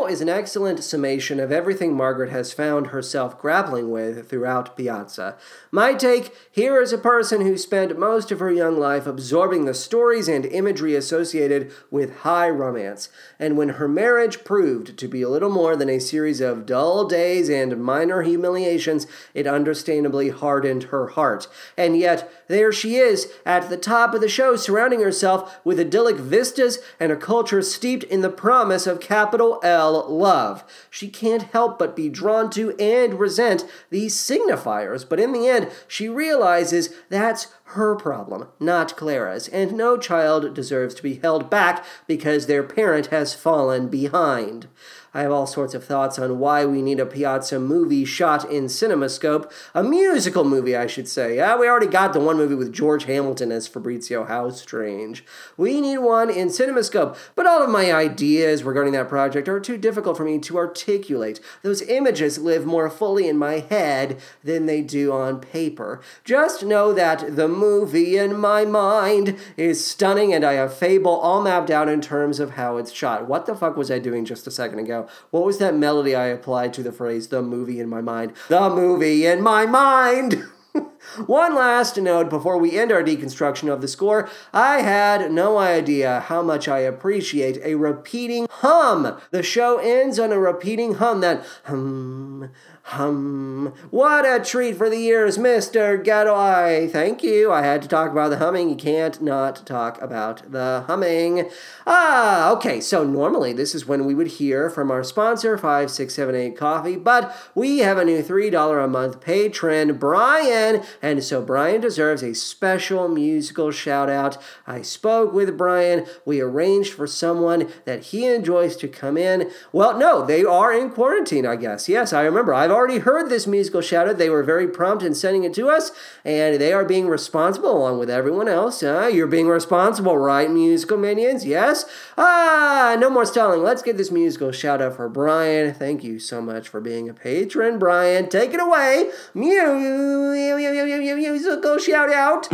Is an excellent summation of everything Margaret has found herself grappling with throughout Piazza. My take, here is a person who spent most of her young life absorbing the stories and imagery associated with high romance, and when her marriage proved to be a little more than a series of dull days and minor humiliations, it understandably hardened her heart. And yet, there she is, at the top of the show, surrounding herself with idyllic vistas and a culture steeped in the promise of capital L love. She can't help but be drawn to and resent these signifiers, but in the end, she realizes that's her problem, not Clara's, and no child deserves to be held back because their parent has fallen behind. I have all sorts of thoughts on why we need a Piazza movie shot in CinemaScope. A musical movie, I should say. Yeah, we already got the one movie with George Hamilton as Fabrizio. How strange. We need one in CinemaScope. But all of my ideas regarding that project are too difficult for me to articulate. Those images live more fully in my head than they do on paper. Just know that the movie in my mind is stunning, and I have Fable all mapped out in terms of how it's shot. What the fuck was I doing just a second ago? What was that melody I applied to the phrase, the movie in my mind? The movie in my mind! One last note before we end our deconstruction of the score. I had no idea how much I appreciate a repeating hum. The show ends on a repeating hum, that hum, hum. What a treat for the ears, Mister Guettel. I thank you. I had to talk about the humming. You can't not talk about the humming. Ah, okay, so normally this is when we would hear from our sponsor, five six seven eight Coffee, but we have a new three dollars a month patron, Brian. And so Brian deserves a special musical shout out. I spoke with Brian. We arranged for someone that he enjoys to come in. Well, no, they are in quarantine, I guess. Yes, I remember. I've already heard this musical shout out. They were very prompt in sending it to us, and they are being responsible along with everyone else. Uh, you're being responsible, right, musical minions? Yes? Ah, no more stalling. Let's get this musical shout out for Brian. Thank you so much for being a patron, Brian. Take it away. Mew, mew, mew. Musical shout out.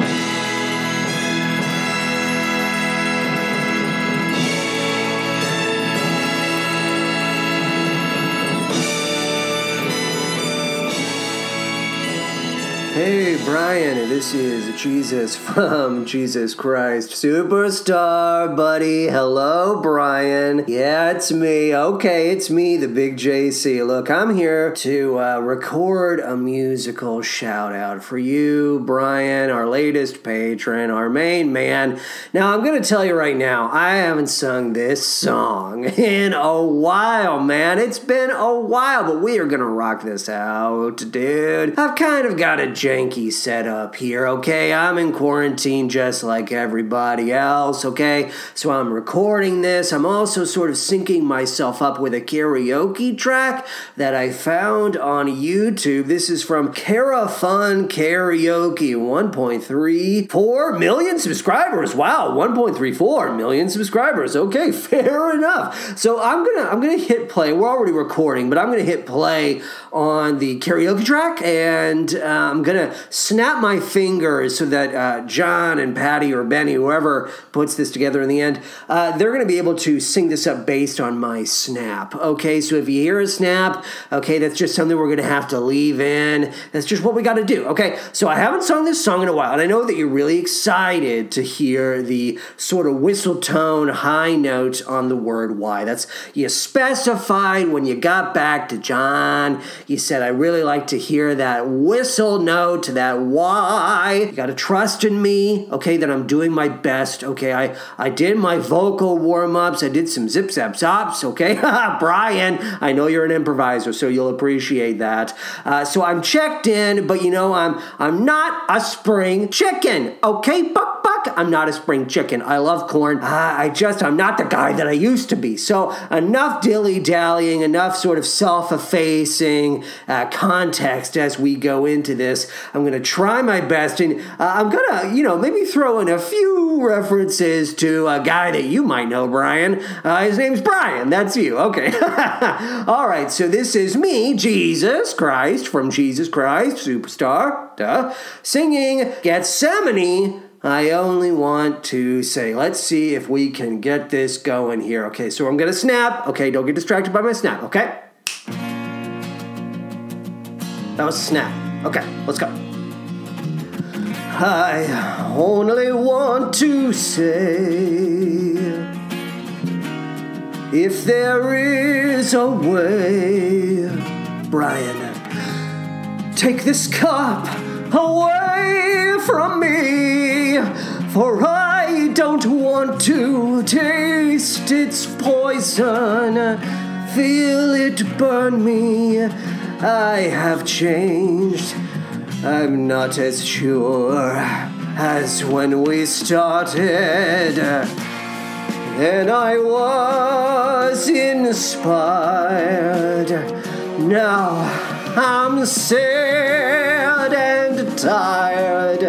Hey Brian, this is Jesus from Jesus Christ Superstar, buddy. Hello, Brian. Yeah, it's me. Okay, it's me, the big J C. Look, I'm here to uh, record a musical shout-out for you, Brian, our latest patron, our main man. Now, I'm going to tell you right now, I haven't sung this song in a while, man. It's been a while, but we are going to rock this out, dude. I've kind of got a janky setup here, okay? I'm in quarantine just like everybody else, okay? So I'm recording this. I'm also sort of syncing myself up with a karaoke track that I found on YouTube. This is from Carafun Karaoke. one point three four million subscribers. Wow, one point three four million subscribers. Okay, fair enough. So I'm gonna I'm gonna hit play. We're already recording, but I'm gonna hit play on the karaoke track, and um, I'm going to snap my fingers so that uh, John and Patty or Benny, whoever puts this together in the end, uh, they're going to be able to sing this up based on my snap, okay? So if you hear a snap, okay, that's just something we're going to have to leave in. That's just what we got to do, okay? So I haven't sung this song in a while, and I know that you're really excited to hear the sort of whistle tone high note on the word why. That's, you specified when you got back to John, you said, I really like to hear that whistle no to that why. You gotta trust in me, okay, that I'm doing my best, okay? I, I did my vocal warm-ups. I did some zip-zap-zops, okay? Brian, I know you're an improviser, so you'll appreciate that. Uh, so I'm checked in, but you know, I'm I'm not a spring chicken, okay? Buck, buck, I'm not a spring chicken. I love corn. I, I just, I'm not the guy that I used to be. So enough dilly-dallying, enough sort of self-effacing uh, context as we go into this. I'm going to try my best, and uh, I'm going to, you know, maybe throw in a few references to a guy that you might know, Brian. Uh, his name's Brian. That's you. Okay. All right. So this is me, Jesus Christ, from Jesus Christ Superstar, duh, singing Gethsemane. I only want to say, let's see if we can get this going here. Okay. So I'm going to snap. Okay. Don't get distracted by my snap. Okay. That was a snap. Okay, let's go. I only want to say, if there is a way, Brian, take this cup away from me, for I don't want to taste its poison, feel it burn me. I have changed. I'm not as sure as when we started. And I was inspired. Now I'm sad and tired.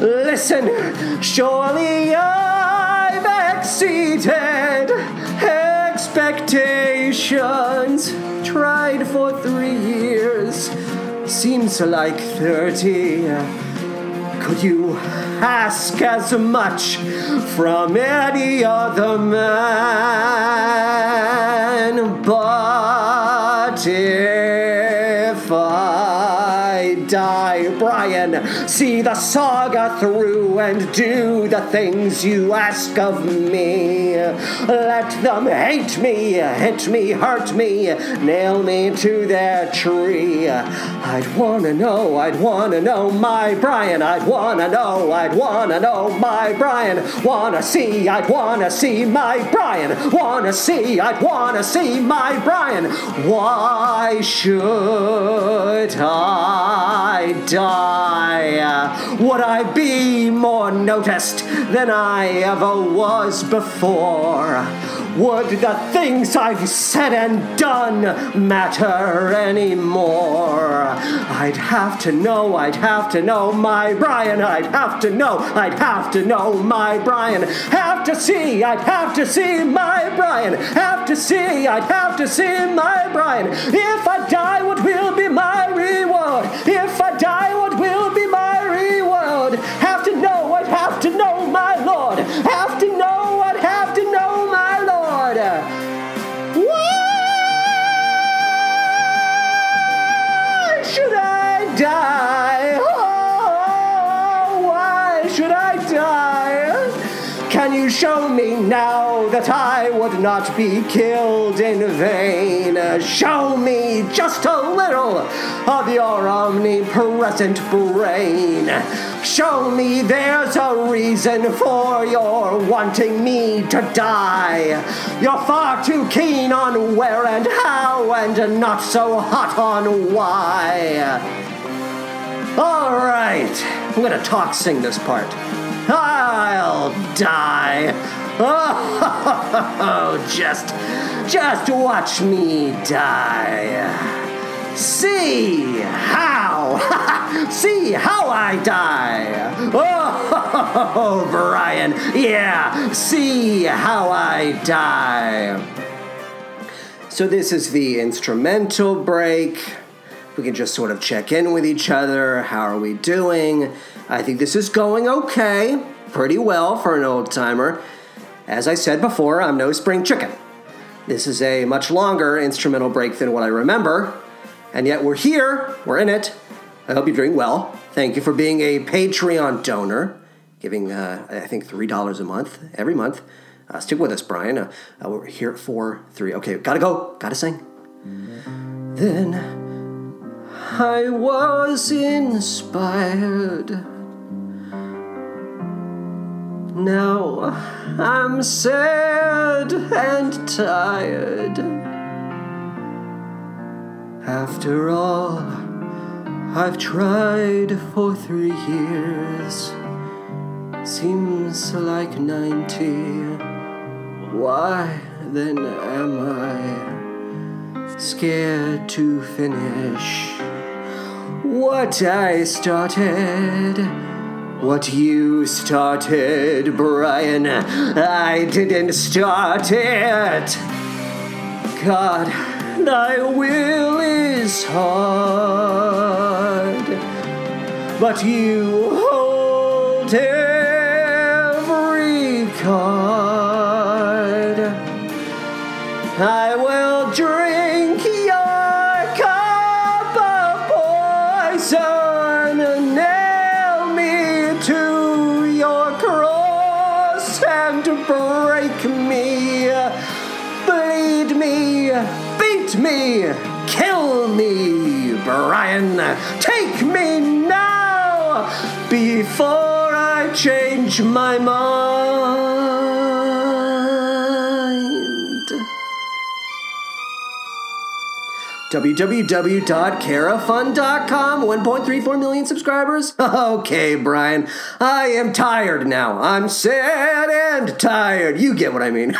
Listen, surely I've exceeded expectations. Tried for three years, seems like thirty. Could you ask as much from any other man? But if I die, Brian, see the saga through and do the things you ask of me. Let them hate me, hit me, hurt me, nail me to their tree. I'd wanna know, I'd wanna know my Brian. I'd wanna know, I'd wanna know my Brian. Wanna see, I'd wanna see my Brian. Wanna see, I'd wanna see my Brian. Why should I die? Would I be more noticed than I ever was before? Would the things I've said and done matter anymore? I'd have to know, I'd have to know my Brian. I'd have to know, I'd have to know my Brian. Have to see, I'd have to see my Brian. Have to see, I'd have to see my Brian. If I die, what will be my reward? If I die, what will be my reward? Have to know, I'd have to know my Lord. Have to know, I'd have to know my Why should I die? Oh, why should I die? Can you show me now that I would not be killed in vain? Show me just a little of your omnipresent brain. Show me there's a reason for your wanting me to die. You're far too keen on where and how, and not so hot on why. All right, I'm gonna talk sing this part. I'll die. Oh, just, just watch me die. See how, see how I die. Oh, Brian, yeah, see how I die. So this is the instrumental break. We can just sort of check in with each other. How are we doing? I think this is going okay, pretty well for an old-timer. As I said before, I'm no spring chicken. This is a much longer instrumental break than what I remember. And yet we're here, we're in it. I hope you're doing well. Thank you for being a Patreon donor, giving, uh, I think, three dollars a month, every month. Uh, stick with us, Brian. Uh, uh, we're here at four, three. Okay, gotta go, gotta sing. Then I was inspired. Now I'm sad and tired. After all I've tried for three years, seems like ninety. Why then am I scared to finish what I started? What you started, Brian, I didn't start it. God, thy will is hard, but you hold every card. I will drink your cup of poison, nail me to your cross and break me, bleed me, me, kill me, Brian. Take me now before I change my mind. w w w dot cara fun dot com, one point three four million subscribers. Okay, Brian, I am tired now. I'm sad and tired. You get what I mean.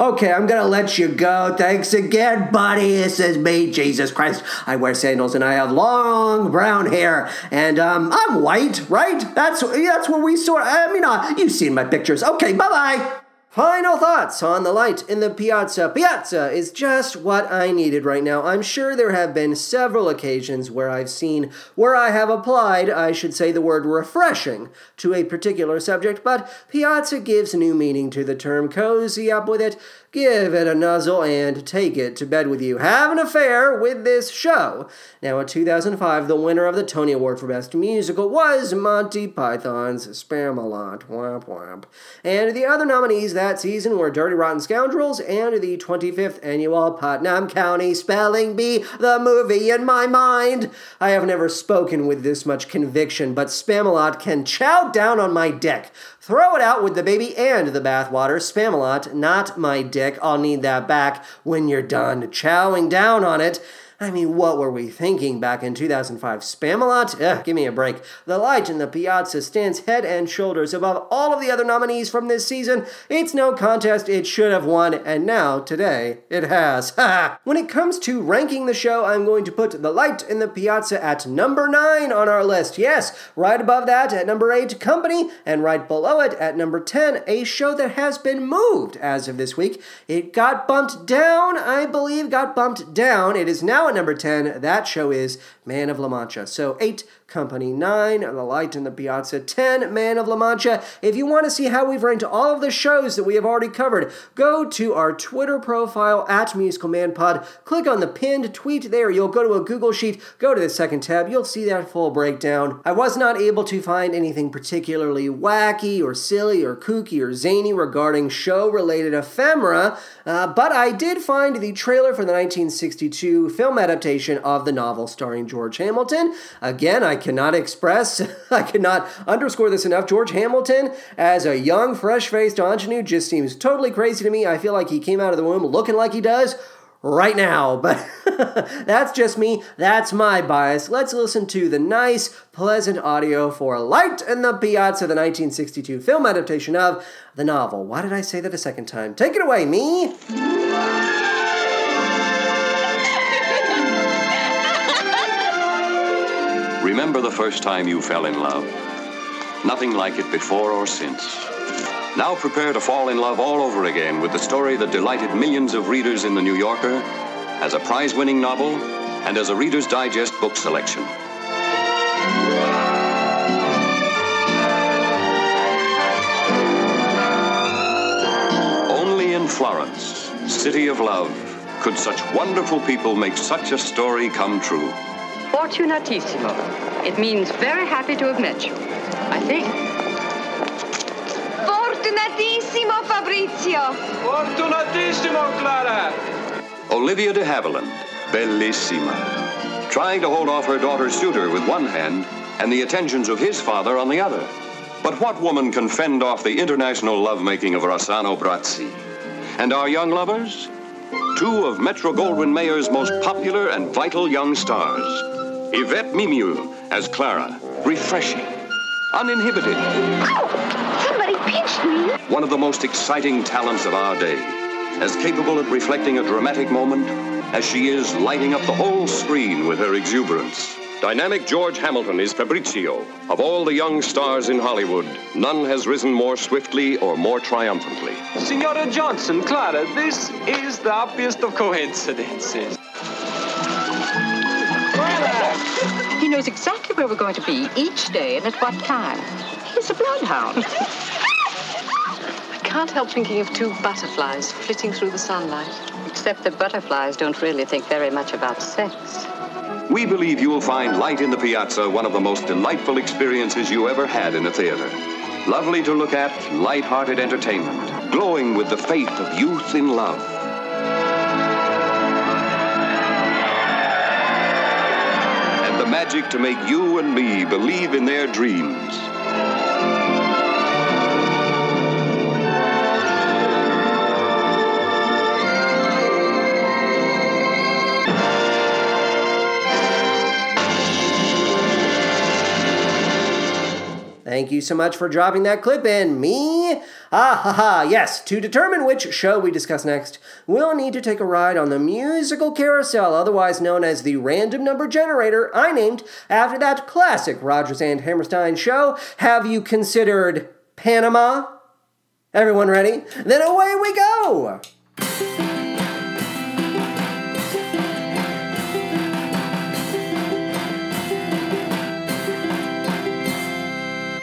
Okay, I'm going to let you go. Thanks again, buddy. This is me, Jesus Christ. I wear sandals and I have long brown hair. And um, I'm white, right? That's, that's what we saw. I mean, uh, you've seen my pictures. Okay, bye-bye. Final thoughts on The Light in the Piazza. Piazza is just what I needed right now. I'm sure there have been several occasions where I've seen, where I have applied, I should say the word refreshing, to a particular subject, but Piazza gives new meaning to the term. Cozy up with it, give it a nuzzle, and take it to bed with you. Have an affair with this show. Now, in two thousand five, the winner of the Tony Award for Best Musical was Monty Python's Spamalot. Womp womp. And the other nominees that That season were Dirty Rotten Scoundrels and the twenty-fifth Annual Putnam County Spelling Bee, the movie in my mind. I have never spoken with this much conviction, but Spamalot can chow down on my dick. Throw it out with the baby and the bathwater. Spamalot, not my dick. I'll need that back when you're done chowing down on it. I mean, what were we thinking back in two thousand five? Spamalot? Ugh, give me a break. The Light in the Piazza stands head and shoulders above all of the other nominees from this season. It's no contest. It should have won, and now, today, it has. When it comes to ranking the show, I'm going to put The Light in the Piazza at number nine on our list. Yes, right above that at number eight, Company, and right below it at number ten, a show that has been moved as of this week. It got bumped down, I believe, got bumped down. It is now at number ten, that show is Man of La Mancha. So eight, Company, nine, The Light in the Piazza, ten, Man of La Mancha. If you want to see how we've ranked all of the shows that we have already covered, go to our Twitter profile at Musical Man Pod. Click on the pinned tweet there. You'll go to a Google Sheet. Go to the second tab. You'll see that full breakdown. I was not able to find anything particularly wacky or silly or kooky or zany regarding show-related ephemera, uh, but I did find the trailer for the nineteen sixty-two film adaptation of the novel starring George Hamilton. Again, I I cannot express, I cannot underscore this enough. George Hamilton, as a young, fresh-faced ingenue, just seems totally crazy to me. I feel like he came out of the womb looking like he does right now. But that's just me. That's my bias. Let's listen to the nice, pleasant audio for Light in the Piazza, the nineteen sixty-two film adaptation of the novel. Why did I say that a second time? Take it away, me! Remember the first time you fell in love. Nothing like it before or since. Now prepare to fall in love all over again with the story that delighted millions of readers in The New Yorker, as a prize-winning novel, and as a Reader's Digest book selection. Only in Florence, City of Love, could such wonderful people make such a story come true. Fortunatissimo. It means very happy to have met you, I think. Fortunatissimo, Fabrizio. Fortunatissimo, Clara. Olivia de Havilland, bellissima, trying to hold off her daughter's suitor with one hand and the attentions of his father on the other. But what woman can fend off the international lovemaking of Rossano Brazzi? And our young lovers? Two of Metro-Goldwyn-Mayer's most popular and vital young stars. Yvette Mimieux as Clara, refreshing, uninhibited. Ow! Somebody pinched me. One of the most exciting talents of our day, as capable at reflecting a dramatic moment as she is lighting up the whole screen with her exuberance. Dynamic George Hamilton is Fabrizio. Of all the young stars in Hollywood, none has risen more swiftly or more triumphantly. Signora Johnson, Clara, this is the happiest of coincidences. He knows exactly where we're going to be each day and at what time. He's a bloodhound. I can't help thinking of two butterflies flitting through the sunlight. Except that butterflies don't really think very much about sex. We believe you will find Light in the Piazza one of the most delightful experiences you ever had in a theater. Lovely to look at, light-hearted entertainment, glowing with the faith of youth in love. Magic to make you and me believe in their dreams. Thank you so much for dropping that clip in, me. Ah, ha, ha, yes. To determine which show we discuss next, we'll need to take a ride on the musical carousel, otherwise known as the random number generator I named after that classic Rodgers and Hammerstein show. Have you considered Panama? Everyone ready? Then away we go!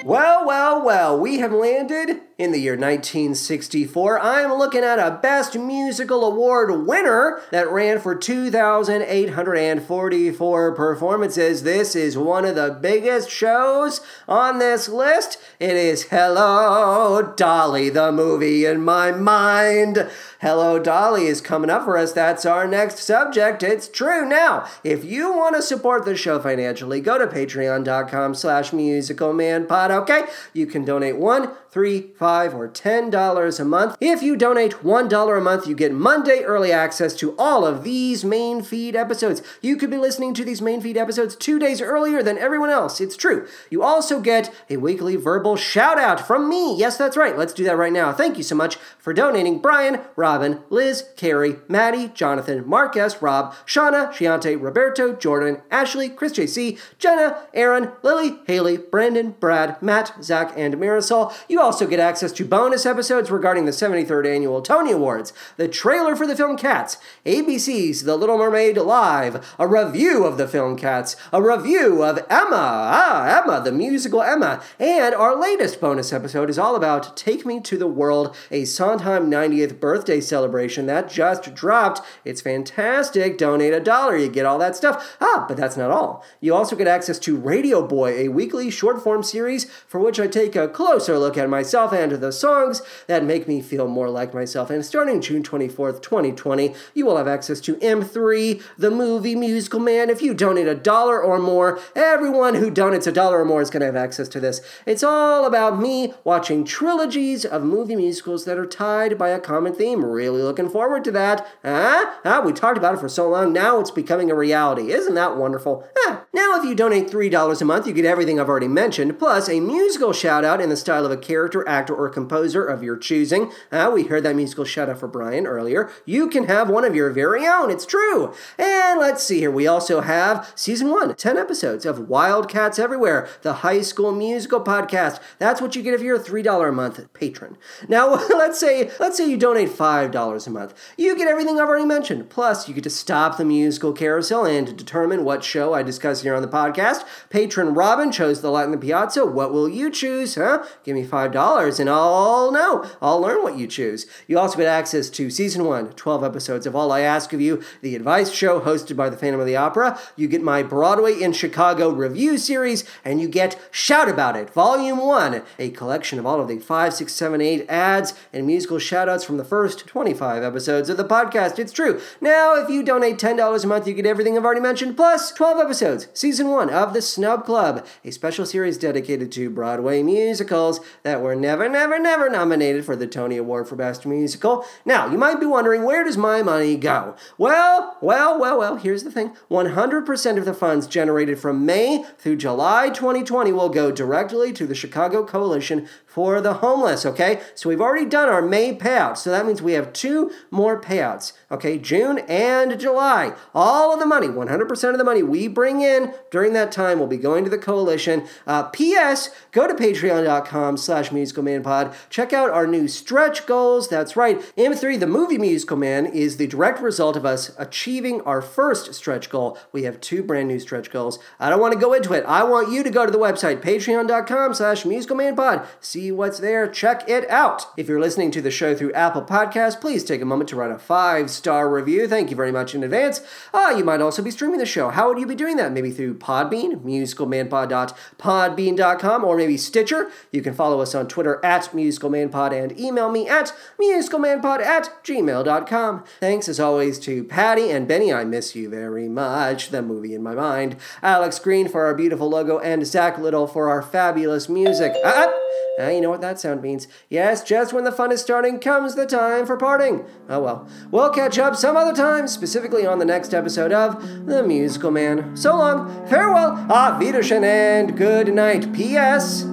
Well, well, well, we have landed in the year nineteen sixty-four. I'm looking at a Best Musical Award winner that ran for two thousand eight hundred forty-four performances. This is one of the biggest shows on this list. It is Hello, Dolly, the movie in my mind. Hello, Dolly is coming up for us. That's our next subject. It's true. Now, if you want to support the show financially, go to patreon.com slash musicalmanpod, okay? You can donate one, three, five, or ten dollars a month. If you donate one dollar a month, you get Monday early access to all of these main feed episodes. You could be listening to these main feed episodes two days earlier than everyone else. It's true. You also get a weekly verbal shout-out from me. Yes, that's right. Let's do that right now. Thank you so much for donating, Brian, Rob, Robin, Liz, Carrie, Maddie, Jonathan, Mark S., Rob, Shauna, Shiante, Roberto, Jordan, Ashley, Chris J C, Jenna, Aaron, Lily, Haley, Brandon, Brad, Matt, Zach, and Marisol. You also get access to bonus episodes regarding the seventy-third Annual Tony Awards, the trailer for the film Cats, A B C's The Little Mermaid Live, a review of the film Cats, a review of Emma, ah, Emma, the musical Emma, and our latest bonus episode is all about Take Me to the World, a Sondheim ninetieth birthday celebration that just dropped. It's fantastic. Donate a dollar. You get all that stuff. Ah, but that's not all. You also get access to Radio Boy, a weekly short-form series for which I take a closer look at myself and the songs that make me feel more like myself. And starting June twenty-fourth, twenty twenty, you will have access to M three, the movie Musical Man. If you donate a dollar or more, everyone who donates a dollar or more is going to have access to this. It's all about me watching trilogies of movie musicals that are tied by a common theme. Really looking forward to that. Huh? Huh? We talked about it for so long. Now it's becoming a reality. Isn't that wonderful? Huh. Now if you donate three dollars a month, you get everything I've already mentioned, plus a musical shout-out in the style of a character, actor, or composer of your choosing. Huh? We heard that musical shout-out for Brian earlier. You can have one of your very own. It's true. And let's see here. We also have Season one, ten episodes of Wildcats Everywhere, the High School Musical podcast. That's what you get if you're a three dollars a month patron. Now, let's say, let's say you donate five dollars dollars a month. You get everything I've already mentioned. Plus, you get to stop the musical carousel and determine what show I discuss here on the podcast. Patron Robin chose The Light in the Piazza. What will you choose, huh? Give me five dollars and I'll know. I'll learn what you choose. You also get access to Season one, twelve episodes of All I Ask of You, the advice show hosted by the Phantom of the Opera. You get my Broadway in Chicago review series, and you get Shout About It, Volume one, a collection of all of the five, six, seven, eight ads and musical shout-outs from the first twenty-five episodes of the podcast. It's true. Now, if you donate ten dollars a month, you get everything I've already mentioned, plus twelve episodes, Season one of The Snub Club, a special series dedicated to Broadway musicals that were never, never, never nominated for the Tony Award for Best Musical. Now, you might be wondering, where does my money go? Well, well, well, well, here's the thing. one hundred percent of the funds generated from May through July twenty twenty will go directly to the Chicago Coalition for the Homeless, okay? So we've already done our May payout, so that means we We have two more payouts, okay, June and July. All of the money, one hundred percent of the money we bring in during that time will be going to the coalition. Uh, P S. Go to patreon.com slash musicalmanpod. Check out our new stretch goals. That's right. M three, the movie Musical Man, is the direct result of us achieving our first stretch goal. We have two brand new stretch goals. I don't want to go into it. I want you to go to the website, patreon.com slash musicalmanpod. See what's there. Check it out. If you're listening to the show through Apple Podcasts, please take a moment to write a five-star review. Thank you very much in advance. Ah, you might also be streaming the show. How would you be doing that? Maybe through Podbean, musicalmanpod dot podbean dot com, or maybe Stitcher. You can follow us on Twitter at musicalmanpod and email me at musicalmanpod at gmail.com. Thanks, as always, to Patty and Benny. I miss you very much. The movie in my mind. Alex Green for our beautiful logo and Zach Little for our fabulous music. Ah, ah. Now you know what that sound means. Yes, just when the fun is starting comes the time for parting. Oh well. We'll catch up some other time, specifically on the next episode of The Musical Man. So long, farewell, auf Wiedersehen, and good night. P S.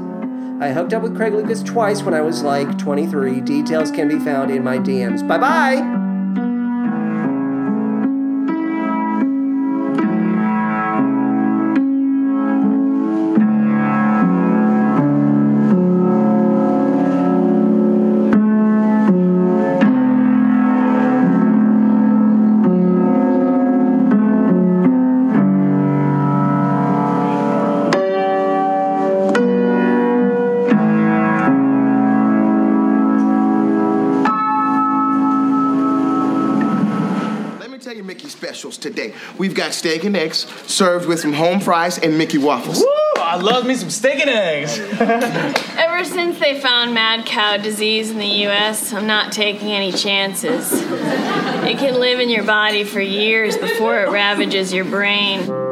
I hooked up with Craig Lucas twice when I was like twenty-three. Details can be found in my D Ms. Bye-bye! today. We've got steak and eggs served with some home fries and Mickey waffles. Woo! I love me some steak and eggs. Ever since they found mad cow disease in the U S, I'm not taking any chances. It can live in your body for years before it ravages your brain.